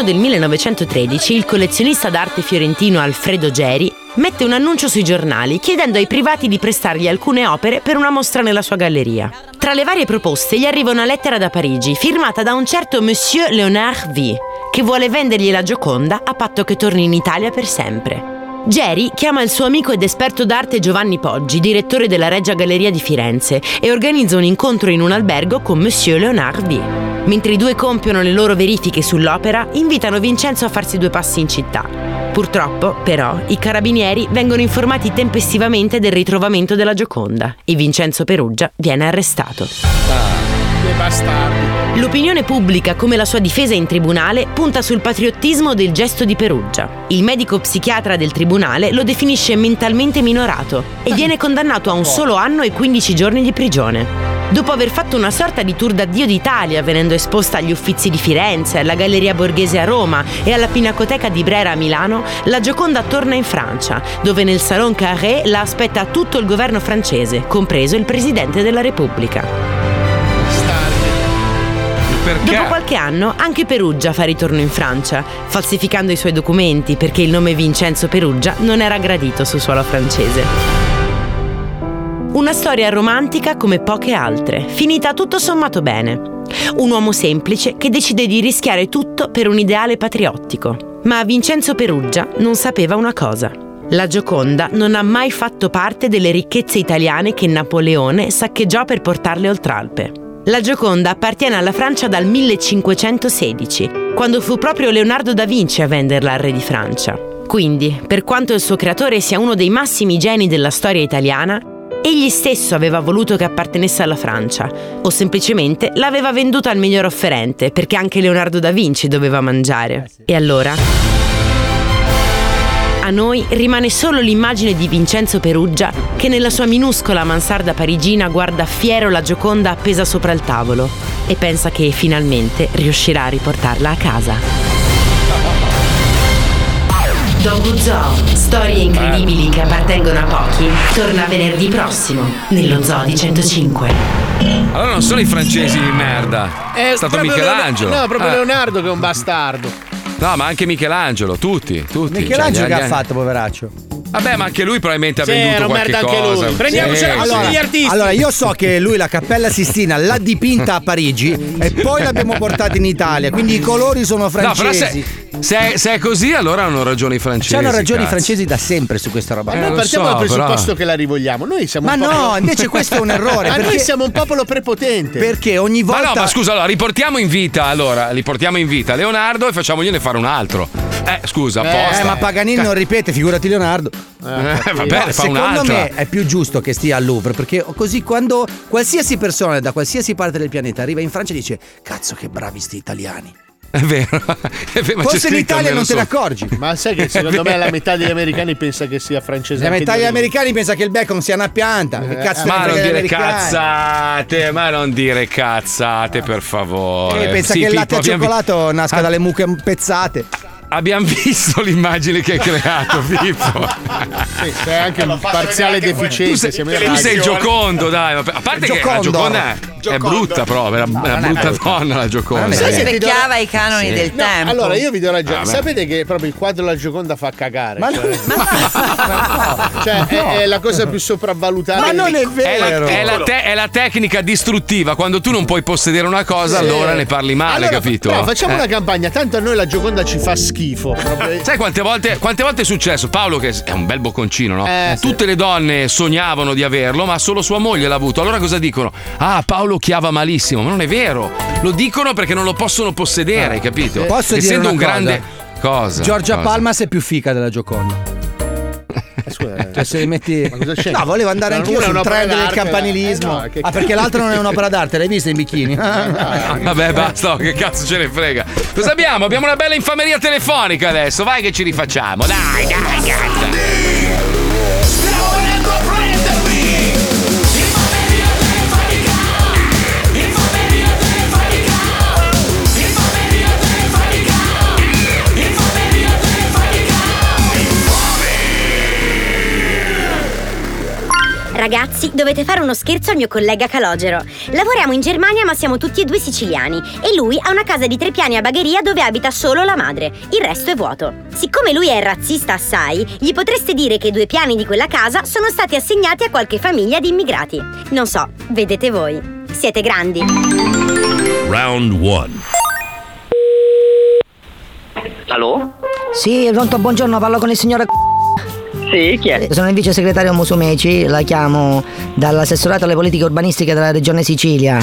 Nel 1913 il collezionista d'arte fiorentino Alfredo Geri mette un annuncio sui giornali chiedendo ai privati di prestargli alcune opere per una mostra nella sua galleria. Tra le varie proposte gli arriva una lettera da Parigi firmata da un certo Monsieur Léonard V, che vuole vendergli la Gioconda a patto che torni in Italia per sempre. Geri chiama il suo amico ed esperto d'arte Giovanni Poggi, direttore della Regia Galleria di Firenze, e organizza un incontro in un albergo con Monsieur Léonard V. Mentre i due compiono le loro verifiche sull'opera, invitano Vincenzo a farsi 2 passi in città. Purtroppo, però, i carabinieri vengono informati tempestivamente del ritrovamento della Gioconda e Vincenzo Perugia viene arrestato. L'opinione pubblica, come la sua difesa in tribunale, punta sul patriottismo del gesto di Perugia. Il medico psichiatra del tribunale lo definisce mentalmente minorato e viene condannato a un solo anno e 15 giorni di prigione. Dopo aver fatto una sorta di tour d'addio d'Italia, venendo esposta agli Uffizi di Firenze, alla Galleria Borghese a Roma e alla Pinacoteca di Brera a Milano, la Gioconda torna in Francia, dove nel Salon Carré la aspetta tutto il governo francese, compreso il Presidente della Repubblica. Dopo qualche anno anche Perugia fa ritorno in Francia, falsificando i suoi documenti perché il nome Vincenzo Perugia non era gradito sul suolo francese. Una storia romantica come poche altre, finita tutto sommato bene. Un uomo semplice che decide di rischiare tutto per un ideale patriottico. Ma Vincenzo Perugia non sapeva una cosa. La Gioconda non ha mai fatto parte delle ricchezze italiane che Napoleone saccheggiò per portarle oltralpe. La Gioconda appartiene alla Francia dal 1516, quando fu proprio Leonardo da Vinci a venderla al re di Francia. Quindi, per quanto il suo creatore sia uno dei massimi geni della storia italiana, egli stesso aveva voluto che appartenesse alla Francia, o semplicemente l'aveva venduta al miglior offerente, perché anche Leonardo da Vinci doveva mangiare. E allora? A noi rimane solo l'immagine di Vincenzo Perugia, che nella sua minuscola mansarda parigina guarda fiero la Gioconda appesa sopra il tavolo e pensa che finalmente riuscirà a riportarla a casa. Dogu Zoo, storie incredibili che appartengono a pochi, torna venerdì prossimo nello Zodi 105. Allora non sono i francesi di merda, è stato Michelangelo. Leonardo che è un bastardo. No, ma anche Michelangelo, tutti. Michelangelo che ha fatto, poveraccio? Vabbè, ma anche lui probabilmente ha venduto qualche cosa. Anche lui. Prendiamoci gli artisti. Allora, io so che lui la Cappella Sistina l'ha dipinta a Parigi e poi l'abbiamo portata in Italia, quindi i colori sono francesi. No, però se è così, allora hanno ragione i francesi. C'hanno ragione i francesi da sempre su questa roba. Noi partiamo dal presupposto che la rivogliamo. Noi siamo no, invece questo è un errore. Ma noi siamo un popolo prepotente. Perché ogni volta. Ma scusa, allora riportiamo in vita Leonardo e facciamogliene fare un altro. Scusa, apposta. Ma Paganini non ripete, figurati Leonardo. Vabbè, no, secondo me è più giusto che stia al Louvre, perché così quando qualsiasi persona da qualsiasi parte del pianeta arriva in Francia e dice: cazzo, che bravi sti italiani. È vero. Forse in Italia non te ne accorgi. Ma sai che secondo me la metà degli americani pensa che sia francese. La metà degli americani pensa che il bacon sia una pianta. Ma non dire cazzate, per favore. E pensa che il latte al cioccolato nasca dalle mucche pezzate. Abbiamo visto l'immagine che hai creato, Pippo. Sì, sei anche un parziale deficiente. Tu sei il Giocondo, dai. A parte che la Gioconda è brutta, però. È una brutta donna la Gioconda. Si rispecchiava i canoni del tempo. Allora io vi do ragione. Sapete che proprio il quadro della Gioconda fa cagare. Ma no. Cioè, è la cosa più sopravvalutata. Ma non è vero. È la tecnica distruttiva. Quando tu non puoi possedere una cosa, allora ne parli male, allora, capito? No, facciamo una campagna. Tanto a noi la Gioconda ci fa schifo. Sai quante volte è successo? Paolo, che è un bel bocconcino, no? Tutte le donne sognavano di averlo, ma solo sua moglie l'ha avuto. Allora cosa dicono? Ah, Paolo chiava malissimo. Ma non è vero. Lo dicono perché non lo possono possedere, hai capito? Posso essendo dire un cosa? Grande. Cosa? Giorgia cosa? Palmas è più fica della Gioconda. Scusa, cioè, se metti. Ma cosa c'è? No, volevo andare anch'io sul trend del campanilismo. Perché l'altra non è un'opera d'arte, l'hai vista in bikini? Vabbè, basta, che cazzo ce ne frega. Cosa abbiamo? Abbiamo una bella infameria telefonica adesso, vai che ci rifacciamo. Dai, cazzo. Ragazzi, dovete fare uno scherzo al mio collega Calogero. Lavoriamo in Germania ma siamo tutti e due siciliani e lui ha una casa di 3 piani a Bagheria dove abita solo la madre. Il resto è vuoto. Siccome lui è razzista assai, gli potreste dire che 2 piani di quella casa sono stati assegnati a qualche famiglia di immigrati. Non so, vedete voi. Siete grandi. Round 1. Allo? Sì, è pronto, buongiorno, parlo con il signore. Sì, chi è? Sono il vice segretario Musumeci, la chiamo dall'assessorato alle politiche urbanistiche della regione Sicilia.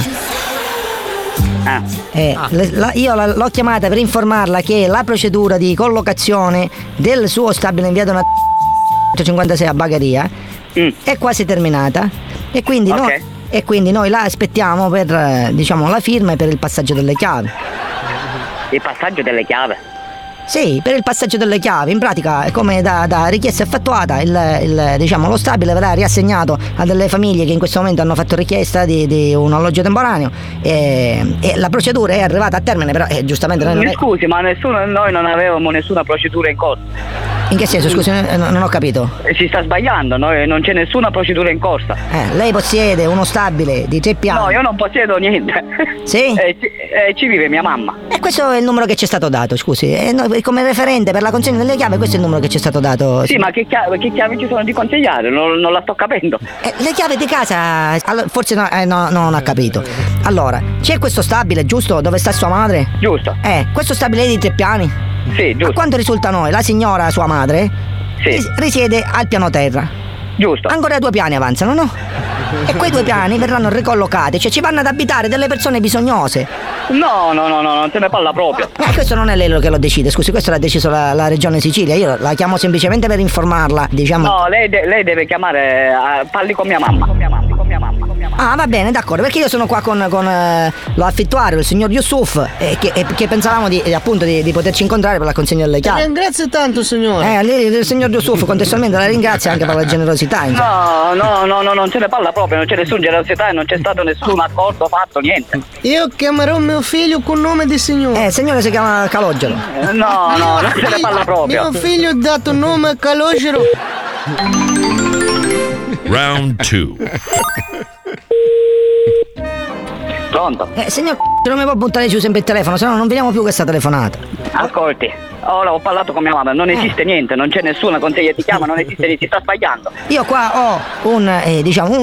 Io l'ho chiamata per informarla che la procedura di collocazione del suo stabile in via Donato 156 a Bagheria è quasi terminata e quindi, okay. E quindi noi la aspettiamo per, diciamo, la firma e per il passaggio delle chiavi. Il passaggio delle chiavi? Sì, per il passaggio delle chiavi, in pratica come da richiesta effettuata diciamo, lo stabile verrà riassegnato a delle famiglie che in questo momento hanno fatto richiesta di un alloggio temporaneo e la procedura è arrivata a termine, però giustamente noi non... Scusi, ma noi non avevamo nessuna procedura in corso. In che senso? Scusi, non ho capito. Si sta sbagliando, noi non c'è nessuna procedura in corso. Lei possiede uno stabile di 3 piani? No, io non possiedo niente. Sì? Ci vive mia mamma. E questo è il numero che ci è stato dato, scusi, e noi come referente per la consegna delle chiavi, questo è il numero che ci è stato dato. Sì, ma che chiavi ci sono di consegnare? Non la sto capendo. Le chiavi di casa, forse no, non ha capito. Allora, c'è questo stabile, giusto? Dove sta sua madre? Giusto. Questo stabile è di 3 piani? Sì, giusto. A quanto risulta noi, la signora, sua madre, sì, risiede al piano terra. Giusto. Ancora 2 piani avanzano, no? E quei 2 piani verranno ricollocati, cioè ci vanno ad abitare delle persone bisognose. No, non se ne parla proprio. Questo non è lei che lo decide, scusi, questo l'ha deciso la regione Sicilia, io la chiamo semplicemente per informarla, diciamo. No, lei deve chiamare, parli con mia mamma. Ah, va bene, d'accordo, perché io sono qua con l'affittuario, il signor Yusuf, che pensavamo di poterci incontrare per la consegna delle chiavi. Ringrazio tanto, signore. Il signor Yusuf contestualmente la ringrazia anche per la generosità. No, non se ne parla proprio, non c'è nessuna generosità e non c'è stato nessun accordo fatto, niente. Io chiamerò mio figlio con nome di signore. Il signore si chiama Calogero. No, non se ne parla proprio. Mio figlio ha dato nome a Calogero. Round 2. Pronto? Signor non mi può buttare giù sempre il telefono, se no non vediamo più questa telefonata. Ascolti, ora ho parlato con mia mamma, non esiste niente, non c'è nessuna consiglia ti chiama, non esiste niente, si sta sbagliando. Io qua ho un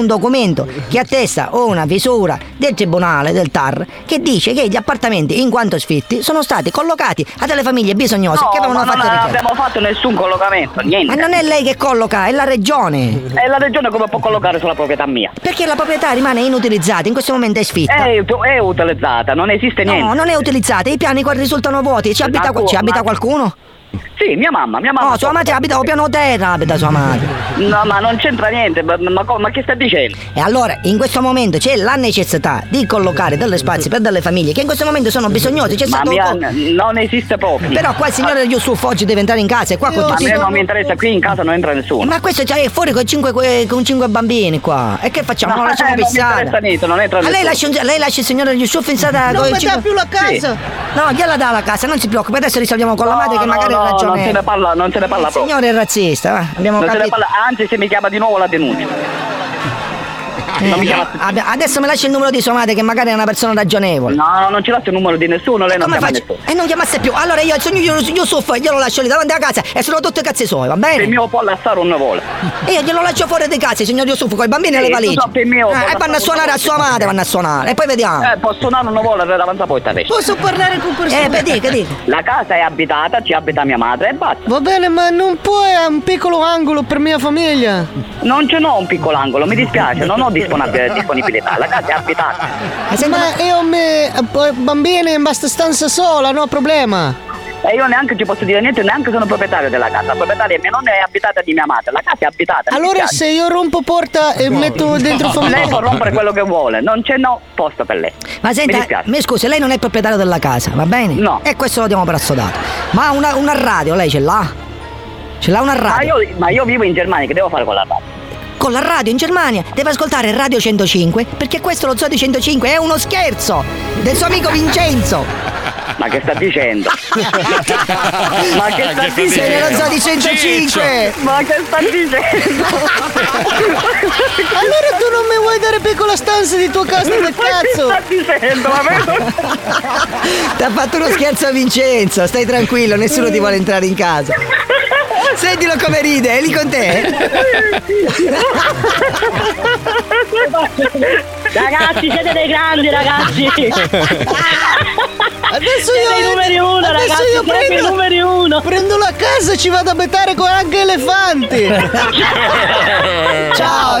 documento che attesta una visura del tribunale, del TAR, che dice che gli appartamenti in quanto sfitti sono stati collocati a delle famiglie bisognose che avevano fatto richiesta. Non abbiamo fatto nessun collocamento, niente. Ma non è lei che colloca, è la regione. E la regione come può collocare sulla proprietà mia? Perché la proprietà rimane inutilizzata, in questo momento è sfitta. È utilizzata, non esiste niente. No, non è utilizzata, i piani qua risultano vuoti. Ci abita qualcuno? Sì, mia mamma. No, sua madre abita al piano terra, abita sua madre. No, ma non c'entra niente, ma che sta dicendo? E allora, in questo momento c'è la necessità di collocare delle spazi per delle famiglie che in questo momento sono bisognosi. Non esiste proprio. Però qua il signore Yusuf oggi deve entrare in casa e qua con tutti. A me non mi interessa, qui in casa non entra nessuno. Ma questo è fuori con 5 bambini qua. E che facciamo? No, non lasciamo pissare. Non entra nessuno. Lei lascia il signore Yusuf in strada. Non mi dà più la casa. Sì. No, gliela dà la casa, non si preoccupi, adesso risolviamo con la madre che magari ha ragione. Non se ne parla proprio. Il signore è razzista, abbiamo capito. Anzi, se mi chiama di nuovo la denuncia. Adesso mi lasci il numero di sua madre, che magari è una persona ragionevole. No, non ci lascio il numero di nessuno, lei non chiama nessuno. E non chiamasse più. Allora io il sogno Yusuf glielo lascio lì davanti a casa e sono tutti i cazzi suoi, va bene? Il mio pollassaro non vuole. Io glielo lascio fuori di casa, signor Yusuf, con i bambini e le valigie. E vanno a suonare a sua madre, vanno a suonare. E poi vediamo. Può suonare non vuole davanti a porta. Posso parlare con persone? Che dico? La casa è abitata, ci abita mia madre e basta. Va bene, ma non può un piccolo angolo per mia famiglia? Non ce n'ho un piccolo angolo, mi dispiace, non ho disponibilità, la casa è abitata. Ma io bambini in questa stanza sola, no problema. E io neanche ci posso dire niente, neanche sono proprietario della casa. La proprietaria mia nonna è abitata di mia madre, la casa è abitata. Allora se io rompo porta e metto dentro famiglia, lei può rompere quello che vuole, non c'è posto per lei. Ma senta, mi scusi, lei non è proprietario della casa, va bene? No. E questo lo diamo per assodato. Ma una radio lei ce l'ha? Ce l'ha una radio? Ma io vivo in Germania, che devo fare con la radio? Con la radio in Germania? Deve ascoltare Radio 105, perché questo lo Zodi 105 è uno scherzo del suo amico Vincenzo. Ma che sta dicendo? Ma che sta dicendo? Lo Zodi 105! Ciccio. Ma che sta dicendo? Allora tu non mi vuoi dare piccola stanza di tuo casa del cazzo? Ma che sta dicendo? Ti ha fatto uno scherzo a Vincenzo, stai tranquillo, nessuno ti vuole entrare in casa. Sentilo come ride, è lì con te. Ragazzi, siete dei grandi, ragazzi. Adesso io prendo la casa e ci vado a abitare con anche elefanti. Ciao.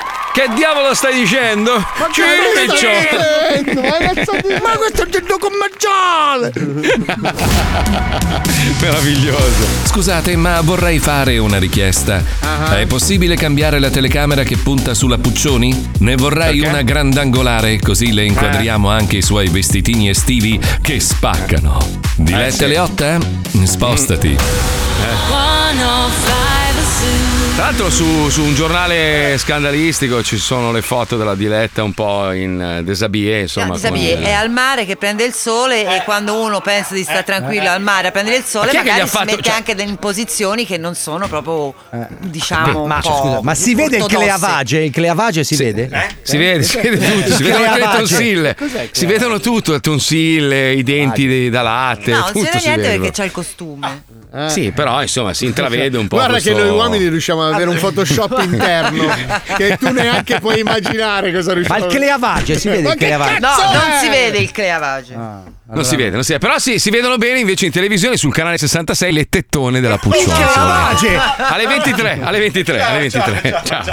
Che diavolo stai dicendo? Ma questo è il commerciale! Meraviglioso. Scusate, ma vorrei fare una richiesta. Uh-huh. È possibile cambiare la telecamera che punta sulla Puccioni? Ne vorrei una grandangolare, così le inquadriamo anche i suoi vestitini estivi che spaccano. Diletta Leotta? Spostati. Tra l'altro su un giornale scandalistico ci sono le foto della Diletta un po' in déshabillé, insomma. No, déshabillé è al mare che prende il sole e quando uno pensa di stare tranquillo al mare a prendere il sole, ma magari si mette anche in posizioni che non sono proprio, diciamo, ma si vede il cleavage? Il cleavage si vede? Si vede tutto, si vedono anche le tonsille. Si vedono tutto, le tonsille, i denti da latte. No, non si vede niente perché c'è il costume. Sì, però insomma si intravede un po'. Guarda questo... che noi uomini riusciamo ad avere un Photoshop interno che tu neanche puoi immaginare cosa riusciamo. Ma il cleavage si vede il cleavage? No, non si vede il cleavage. Allora. Non si vede. Però sì, si vedono bene invece in televisione sul canale 66 le tettone della Puccioni. Alle 23, alle 23, alle 23. Ciao.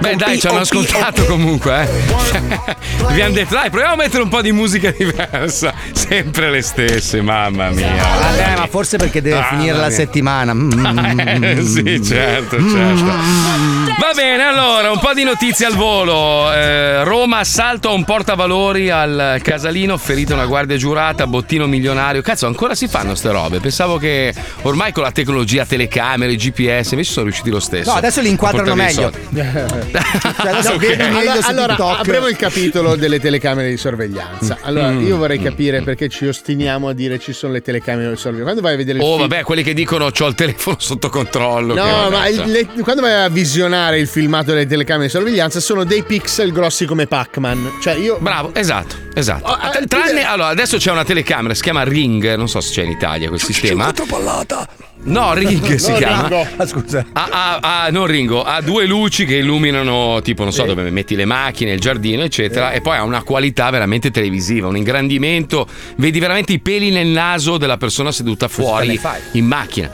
Beh dai, ci hanno ascoltato comunque. Vi hanno detto dai, proviamo a mettere un po' di musica diversa. Sempre le stesse, mamma mia. Vabbè, ma forse perché deve finire la settimana. Sì, certo. Va bene, allora, un po' di notizie al volo. Roma, assalto a un portavalori al Casalino, ferita una guardia giurata, bottino milionario. Cazzo, ancora si fanno ste robe? Pensavo che ormai con la tecnologia, telecamere, GPS, invece sono riusciti lo stesso. No, adesso li inquadrano meglio. Allora apriamo il capitolo delle telecamere di sorveglianza. Allora io vorrei capire perché ci ostiniamo a dire ci sono le telecamere di sorveglianza. Quando vai a vedere vabbè, quelli che dicono c'ho il telefono sotto controllo. No, ma quando vai a visionare il filmato delle telecamere di sorveglianza sono dei pixel grossi come Pac-Man. Cioè io Bravo, esatto. Tranne allora adesso c'è una telecamera, si chiama Ring, non so se c'è in Italia quel sistema. C'è No, Ring si chiama. Ringo. Ah, scusa. Non Ringo, ha due luci che illuminano, tipo, non so, dove metti le macchine, il giardino, eccetera. E poi ha una qualità veramente televisiva, un ingrandimento. Vedi veramente i peli nel naso della persona seduta fuori in macchina.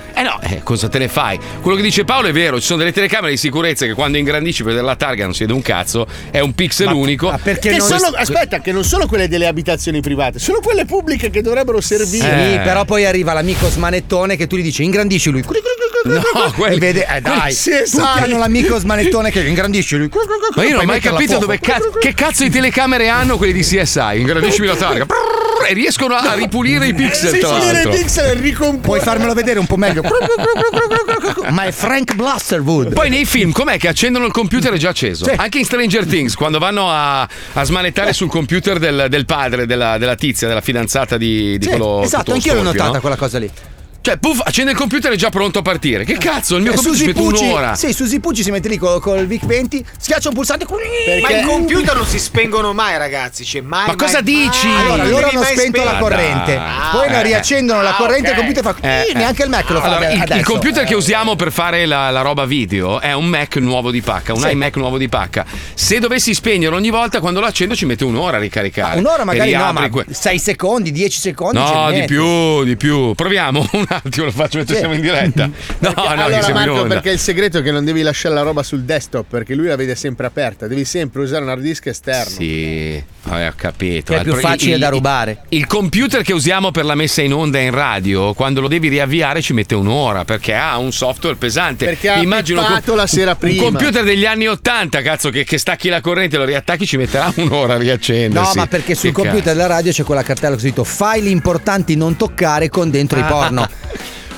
Cosa te ne fai? Quello che dice Paolo è vero, ci sono delle telecamere di sicurezza che quando ingrandisci per vedere la targa non si vede un cazzo, è un pixel unico. Ma perché non sono, aspetta, che non sono quelle delle abitazioni private, sono quelle pubbliche che dovrebbero servire. Sì, però poi arriva l'amico smanettone che tu gli dici ingrandisci lui. No, quelli vede, dai, tutti hanno l'amico smanettone che ingrandisce lui. Ma io non ho mai capito dove che cazzo di telecamere hanno quelli di CSI. Ingrandiscimi la targa e riescono a ripulire i pixel. Ripulire i pixel e ricomporre. Puoi farmelo vedere un po' meglio. Ma è Frank Blasterwood. Poi nei film com'è che accendono il computer è già acceso? Sì. Anche in Stranger Things, quando vanno a smanettare sul computer del padre della tizia, della fidanzata di quello. Esatto, anch'io l'ho notata, no? Quella cosa lì. Cioè, puff, accende il computer e è già pronto a partire. Che cazzo, il mio computer ci mette un'ora. Sì, Susi Pucci si mette lì col Vic 20, schiaccia un pulsante. Perché? Ma i computer non si spengono mai, ragazzi. Cioè, mai, ma cosa mai, dici? Mai. Allora, loro hanno spento la corrente. Poi non riaccendono la corrente, okay. Il computer fa. Neanche il Mac lo fa. Allora, il computer che usiamo per fare la roba video è un Mac nuovo di pacca, un iMac nuovo di pacca. Se dovessi spegnere ogni volta, quando lo accendo ci mette un'ora a ricaricare. Un'ora magari no, ma 6 secondi, 10 secondi. No, di più. Proviamo. Un attimo, lo faccio mentre siamo in diretta. Allora, siamo Marco, in onda. Perché il segreto è che non devi lasciare la roba sul desktop, perché lui la vede sempre aperta. Devi sempre usare un hard disk esterno. Sì, ho capito. È più facile da rubare. Il computer che usiamo per la messa in onda in radio, quando lo devi riavviare ci mette un'ora, perché ha un software pesante. Perché immagino la sera prima. Un computer degli anni 80, cazzo, che stacchi la corrente e lo riattacchi ci metterà un'ora a riaccendersi. No, ma perché sul computer della radio c'è quella cartella che ho scritto file importanti non toccare con dentro i porno.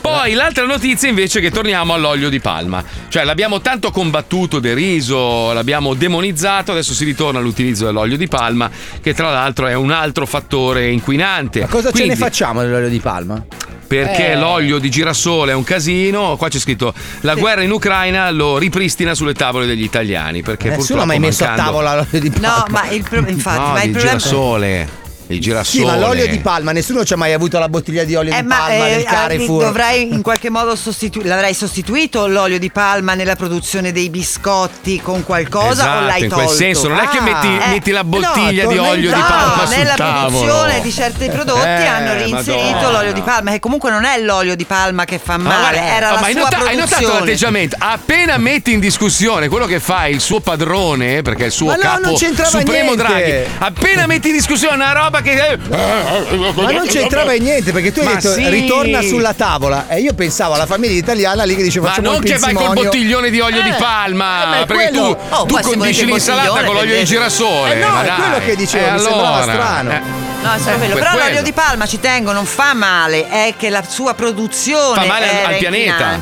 Poi l'altra notizia invece è che torniamo all'olio di palma. Cioè l'abbiamo tanto combattuto, deriso, l'abbiamo demonizzato, adesso si ritorna all'utilizzo dell'olio di palma, che tra l'altro è un altro fattore inquinante. Ma cosa ce ne facciamo dell'olio di palma? Perché l'olio di girasole è un casino. Qua c'è scritto la guerra in Ucraina lo ripristina sulle tavole degli italiani, perché nessuno ha mai messo a tavola l'olio di palma. No, ma il problema girasole. Il girasole. Sì, ma l'olio di palma, nessuno ci ha mai avuto la bottiglia di olio di palma nel Carrefour. Dovrai in qualche modo l'avrai sostituito l'olio di palma nella produzione dei biscotti con qualcosa, o l'hai tolto? In quel senso, non è che metti la bottiglia di olio di palma sul nella tavolo. Produzione di certi prodotti hanno reinserito l'olio di palma, che comunque non è l'olio di palma che fa male, era la sua produzione. Hai notato l'atteggiamento? Appena metti in discussione quello che fa il suo padrone, perché è il suo capo supremo Draghi, appena metti in discussione una roba che... Ma non c'entrava in niente, perché tu hai detto ritorna sulla tavola e io pensavo alla famiglia italiana lì che diceva ma non che vai col bottiglione di olio di palma, perché tu condisci l'insalata con l'olio di girasole. No, ma è quello che dicevo, mi sembrava strano. No, è quello. Però l'olio di palma, ci tengo, non fa male, è che la sua produzione fa male al pianeta.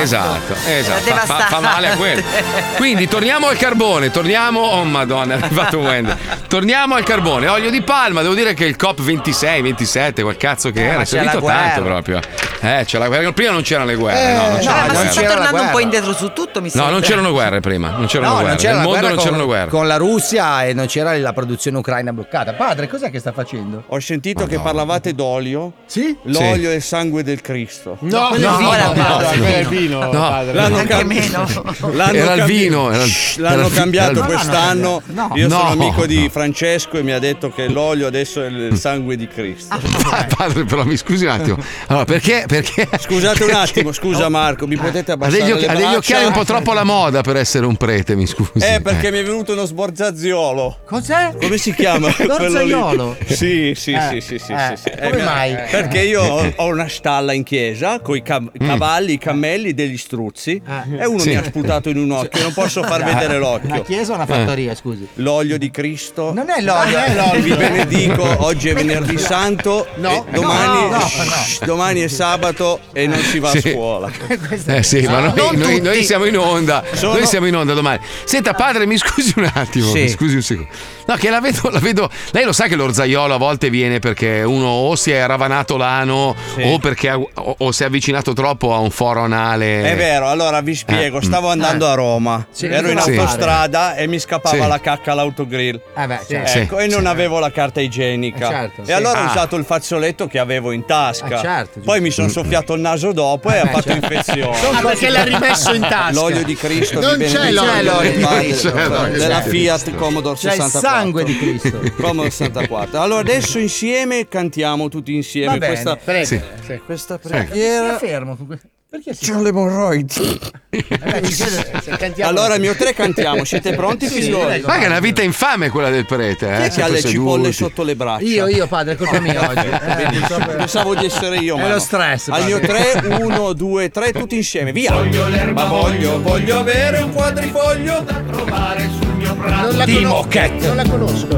Esatto. Fa male a quello. Quindi torniamo al carbone, oh madonna, è arrivato Wender. Torniamo al carbone, olio di palma. Devo dire che il COP 26, 27, quel cazzo che era, è servito tanto proprio. C'è la guerra. Prima non c'erano le guerre, ma si sta tornando un po' indietro su tutto, mi sembra. No, non c'erano guerre prima, non c'era nel mondo guerra, non c'erano guerre. Con la Russia e non c'era la produzione ucraina bloccata. Padre, cos'è che sta facendo? Ho sentito che parlavate d'olio. Sì? L'olio è sangue del Cristo. L'hanno cambiato quest'anno. Io sono amico di Francesco e mi ha detto che l'olio adesso è il sangue di Cristo. Padre, però mi scusi un attimo. Allora, perché? Scusate un attimo, scusa Marco, mi potete abbassare le braccia? Ha degli occhiali un po' troppo alla moda per essere un prete, mi scusi. Perché mi è venuto uno sborzaziolo. Cos'è? Come si chiama? Sborzaziolo? Sì. Come mai? Perché io ho una stalla in chiesa con i cavalli, i cammelli, degli struzzi e uno mi ha sputato in un occhio, non posso far vedere l'occhio. Una chiesa o una fattoria, scusi? L'olio di Cristo. Non è l'olio, vi benedico, oggi è venerdì santo, domani è sabato e non si va a scuola. Ma noi siamo in onda. Noi siamo in onda domani. Senta padre, mi scusi un attimo, mi scusi un secondo. No, che la vedo, lei lo sa che l'orzaiolo a volte viene perché uno o si è ravanato l'ano, sì, o perché o si è avvicinato troppo a un foro anale. È vero, allora vi spiego, stavo andando a Roma, sì, ero in autostrada e mi scappava la cacca all'autogrill, ecco, e non avevo la carta igienica, e allora ho usato il fazzoletto che avevo in tasca, poi mi sono soffiato il naso dopo e ha fatto infezione. Perché l'ha rimesso in tasca? L'olio di Cristo, non di c'è l'olio della Fiat Commodore 64, c'è il sangue di Cristo Commodore 64. Allora adesso insieme cantiamo tutti insieme questa preghiera. Fermo con questo. Perché c'ho l'emorroide? Allora, mio tre, cantiamo. Siete pronti, figlioli? Ma che è una vita infame quella del prete. Chi ha le cipolle sotto le braccia? Io, padre, è colpa mia oggi. Pensavo di essere io. È lo stress. Al mio tre, 1, 2, 3, tutti insieme. Via. Voglio l'erba, voglio avere un quadrifoglio da trovare sul mio prato. Timo Cat. Non la conosco.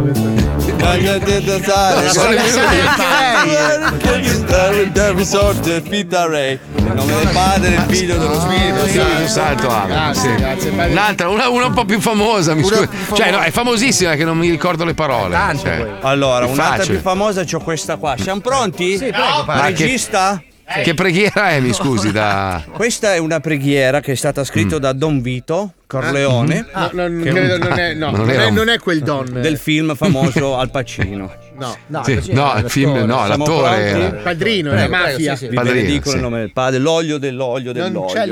Voglio dedicare. Padre, il figlio dello Spirito Santo. Grazie. L'altra, una un po' più famosa, mi scusi. Cioè, no, è famosissima che non mi ricordo le parole. Allora, un'altra più famosa, c'ho questa qua. Siamo pronti? Sì, prego, padre. Regista? Che preghiera è, mi scusi? Questa è una preghiera che è stata scritta da Don Vito Corleone. Non è quel Don del film famoso Al Pacino. L'attore. Padrino, la mafia. Vi benedico il nome del padre. L'olio. Se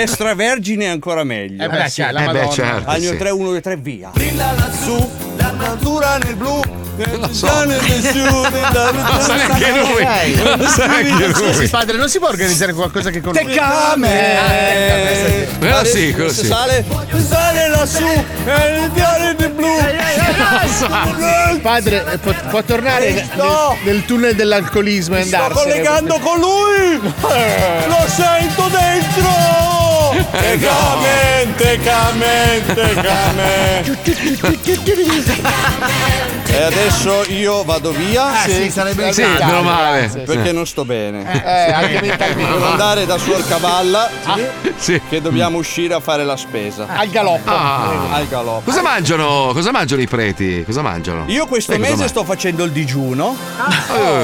è stravergine è ancora meglio. Al mio 3, 1, 2, 3, via. Brilla lassù, la natura nel blu. Non so. Non sa neanche lui. Padre, non si può organizzare qualcosa che conosce. Tecame. Però sì, così. Sale lassù, il fiore di blu. Padre, può tornare nel tunnel dell'alcolismo e andarsene. Sto collegando con lui. Lo sento dentro. Tecame. E adesso io vado via. Sarebbe meno male. Perché non sto bene. Devo andare da Suor Cavalla. Che dobbiamo uscire a fare la spesa. Al galoppo. Cosa mangiano i preti? Io questo mese sto facendo il digiuno.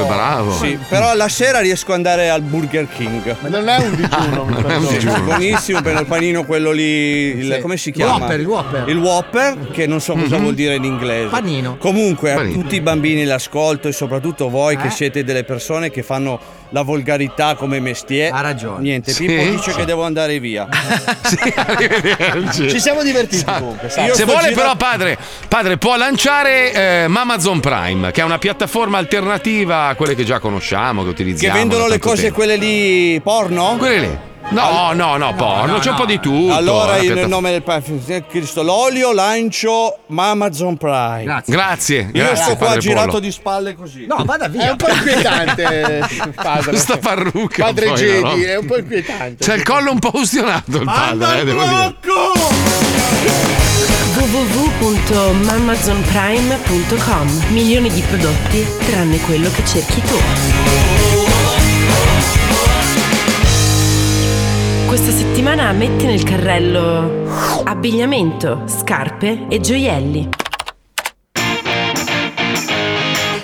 Bravo. Sì, però la sera riesco ad andare al Burger King. Ma non è un digiuno. Buonissimo per il panino, quello lì. Come si chiama? Il Whopper, che non so cosa vuol dire in inglese. Panino. Comunque a tutti i bambini l'ascolto e soprattutto voi che siete delle persone che fanno la volgarità come mestiere. Ha ragione. Niente, Pippo dice che devo andare via. Arrivederci. Ci siamo divertiti comunque. Se vuole però padre può lanciare Amazon Prime, che è una piattaforma alternativa a quelle che già conosciamo, che utilizziamo. Che vendono le cose quelle lì porno? Quelle lì. No, porno, c'è un po' di tutto. Allora, nel nome del Padre Cristo, l'olio, lancio Amazon Prime. Grazie. Sto qua girato Pollo. Di spalle così. No, vada via. È un po' inquietante, padre. Questa parrucca. Padre Jedi, no? È un po' inquietante. C'è il collo un po' ustionato il padre, devo dire. www.amazonprime.com. Milioni di prodotti tranne quello che cerchi tu. Questa settimana metti nel carrello abbigliamento, scarpe e gioielli.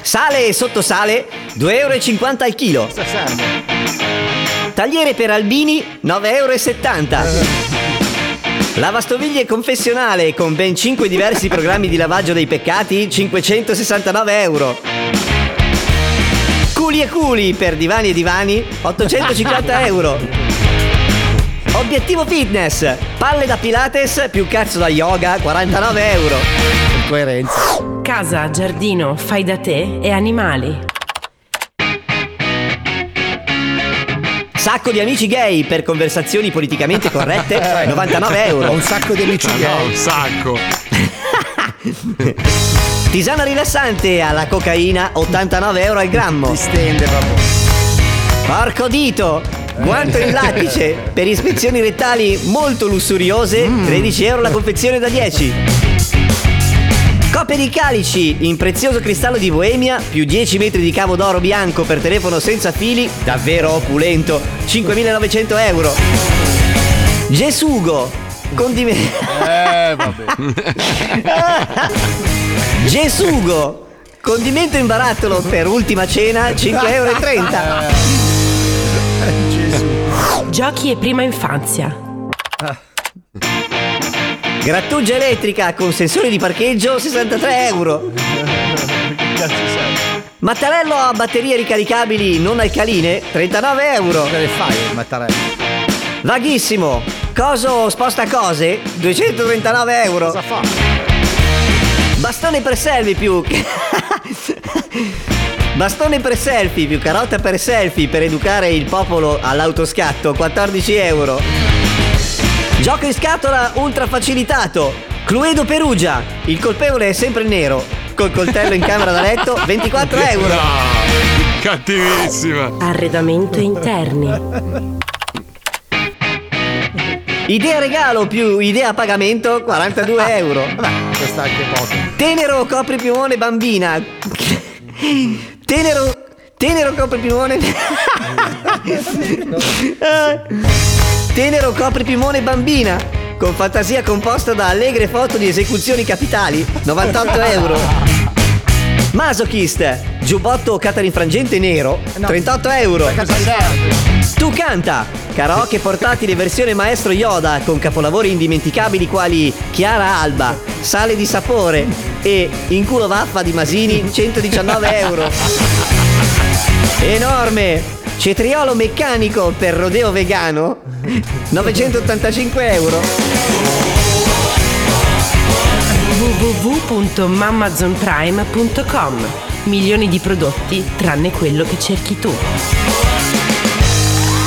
Sale e sottosale, 2,50 € al chilo. Tagliere per albini, 9,70 €. Lavastoviglie confessionale con ben 5 diversi programmi di lavaggio dei peccati, 569 €. Culi e culi per divani e divani, 850 €. Obiettivo fitness, palle da pilates più cazzo da yoga, 49 €. Coerenza. Casa, giardino, fai da te e animali. Sacco di amici gay per conversazioni politicamente corrette, 99 €. Un sacco di amici gay. No, un sacco. Tisana rilassante alla cocaina, 89 € al grammo. Si stende proprio. Porco dito. Guanto in lattice per ispezioni rettali molto lussuriose, 13 € la confezione da 10. Coppe di calici in prezioso cristallo di Boemia più 10 metri di cavo d'oro bianco per telefono senza fili, davvero opulento, 5.900 €. Gesugo condimento. Gesugo Condimento in barattolo per ultima cena, 5,30 €. Gesù. Giochi e prima infanzia. Grattugia elettrica con sensore di parcheggio, 63 €. Che cazzo serve? Mattarello a batterie ricaricabili non alcaline, 39 €. Che le fai il mattarello? Vaghissimo. Coso sposta cose, 239 €. Cosa fa? Bastone per selfie più bastone per selfie più carota per selfie per educare il popolo all'autoscatto, 14 €. Gioco in scatola ultra facilitato. Cluedo Perugia. Il colpevole è sempre nero. Col coltello in camera da letto, 24 €. No, cattivissima. Arredamento interni. Idea regalo più idea pagamento, 42 €. Vabbè, costa anche poco. Tenero copripiumone bambina. Tenero copripiumone. Tenero copripiumone bambina. Con fantasia composta da allegre foto di esecuzioni capitali, 98 €. Masochist, giubbotto catarinfrangente nero, 38 €. Tu canta, karaoke portatile versione maestro Yoda con capolavori indimenticabili quali Chiara Alba, Sale di sapore e In culo vaffa di Masini, 119 €. Enorme! Cetriolo meccanico per rodeo vegano, 985 €. www.mamazonprime.com. Milioni di prodotti tranne quello che cerchi tu.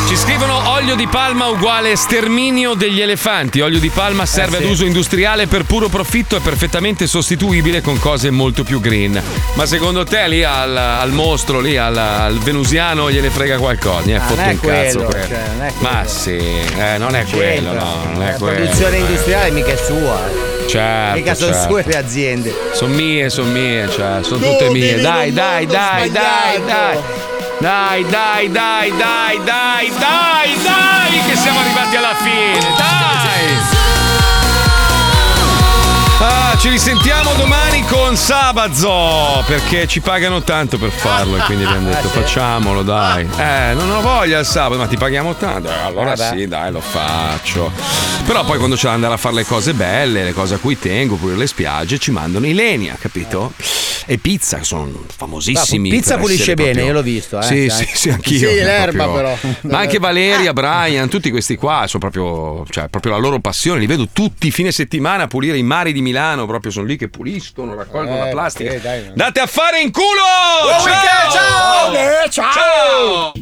Ci scrivono olio di palma uguale sterminio degli elefanti. Olio di palma serve ad uso industriale per puro profitto, è perfettamente sostituibile con cose molto più green. Ma secondo te lì al mostro, lì al venusiano gliene frega qualcosa? Ne è fottuto un cazzo. Cioè, non è ma sì, non è quello, no, non è la quello. La produzione industriale mica è sua. Certo, mica sono sue le aziende. Sono mie, cioè, sono tutte mie. Dai, che siamo arrivati alla fine, dai! Ah, ci risentiamo domani con Sabazzo, perché ci pagano tanto per farlo e quindi abbiamo detto facciamolo, dai. Non ho voglia il sabato, ma ti paghiamo tanto, allora sì, dai, lo faccio. Però poi quando c'è da andare a fare le cose belle, le cose a cui tengo, pure le spiagge, ci mandano i Lenia, capito? E pizza, che sono famosissimi. Pizza pulisce bene, proprio... io l'ho visto. Sì, anch'io. Sì, l'erba proprio... però. Ma anche Valeria, Brian, tutti questi qua sono proprio, cioè, proprio la loro passione. Li vedo tutti fine settimana a pulire i mari di Milano. Proprio sono lì che puliscono, raccolgono la plastica. Date a fare in culo! Ciao! Ciao!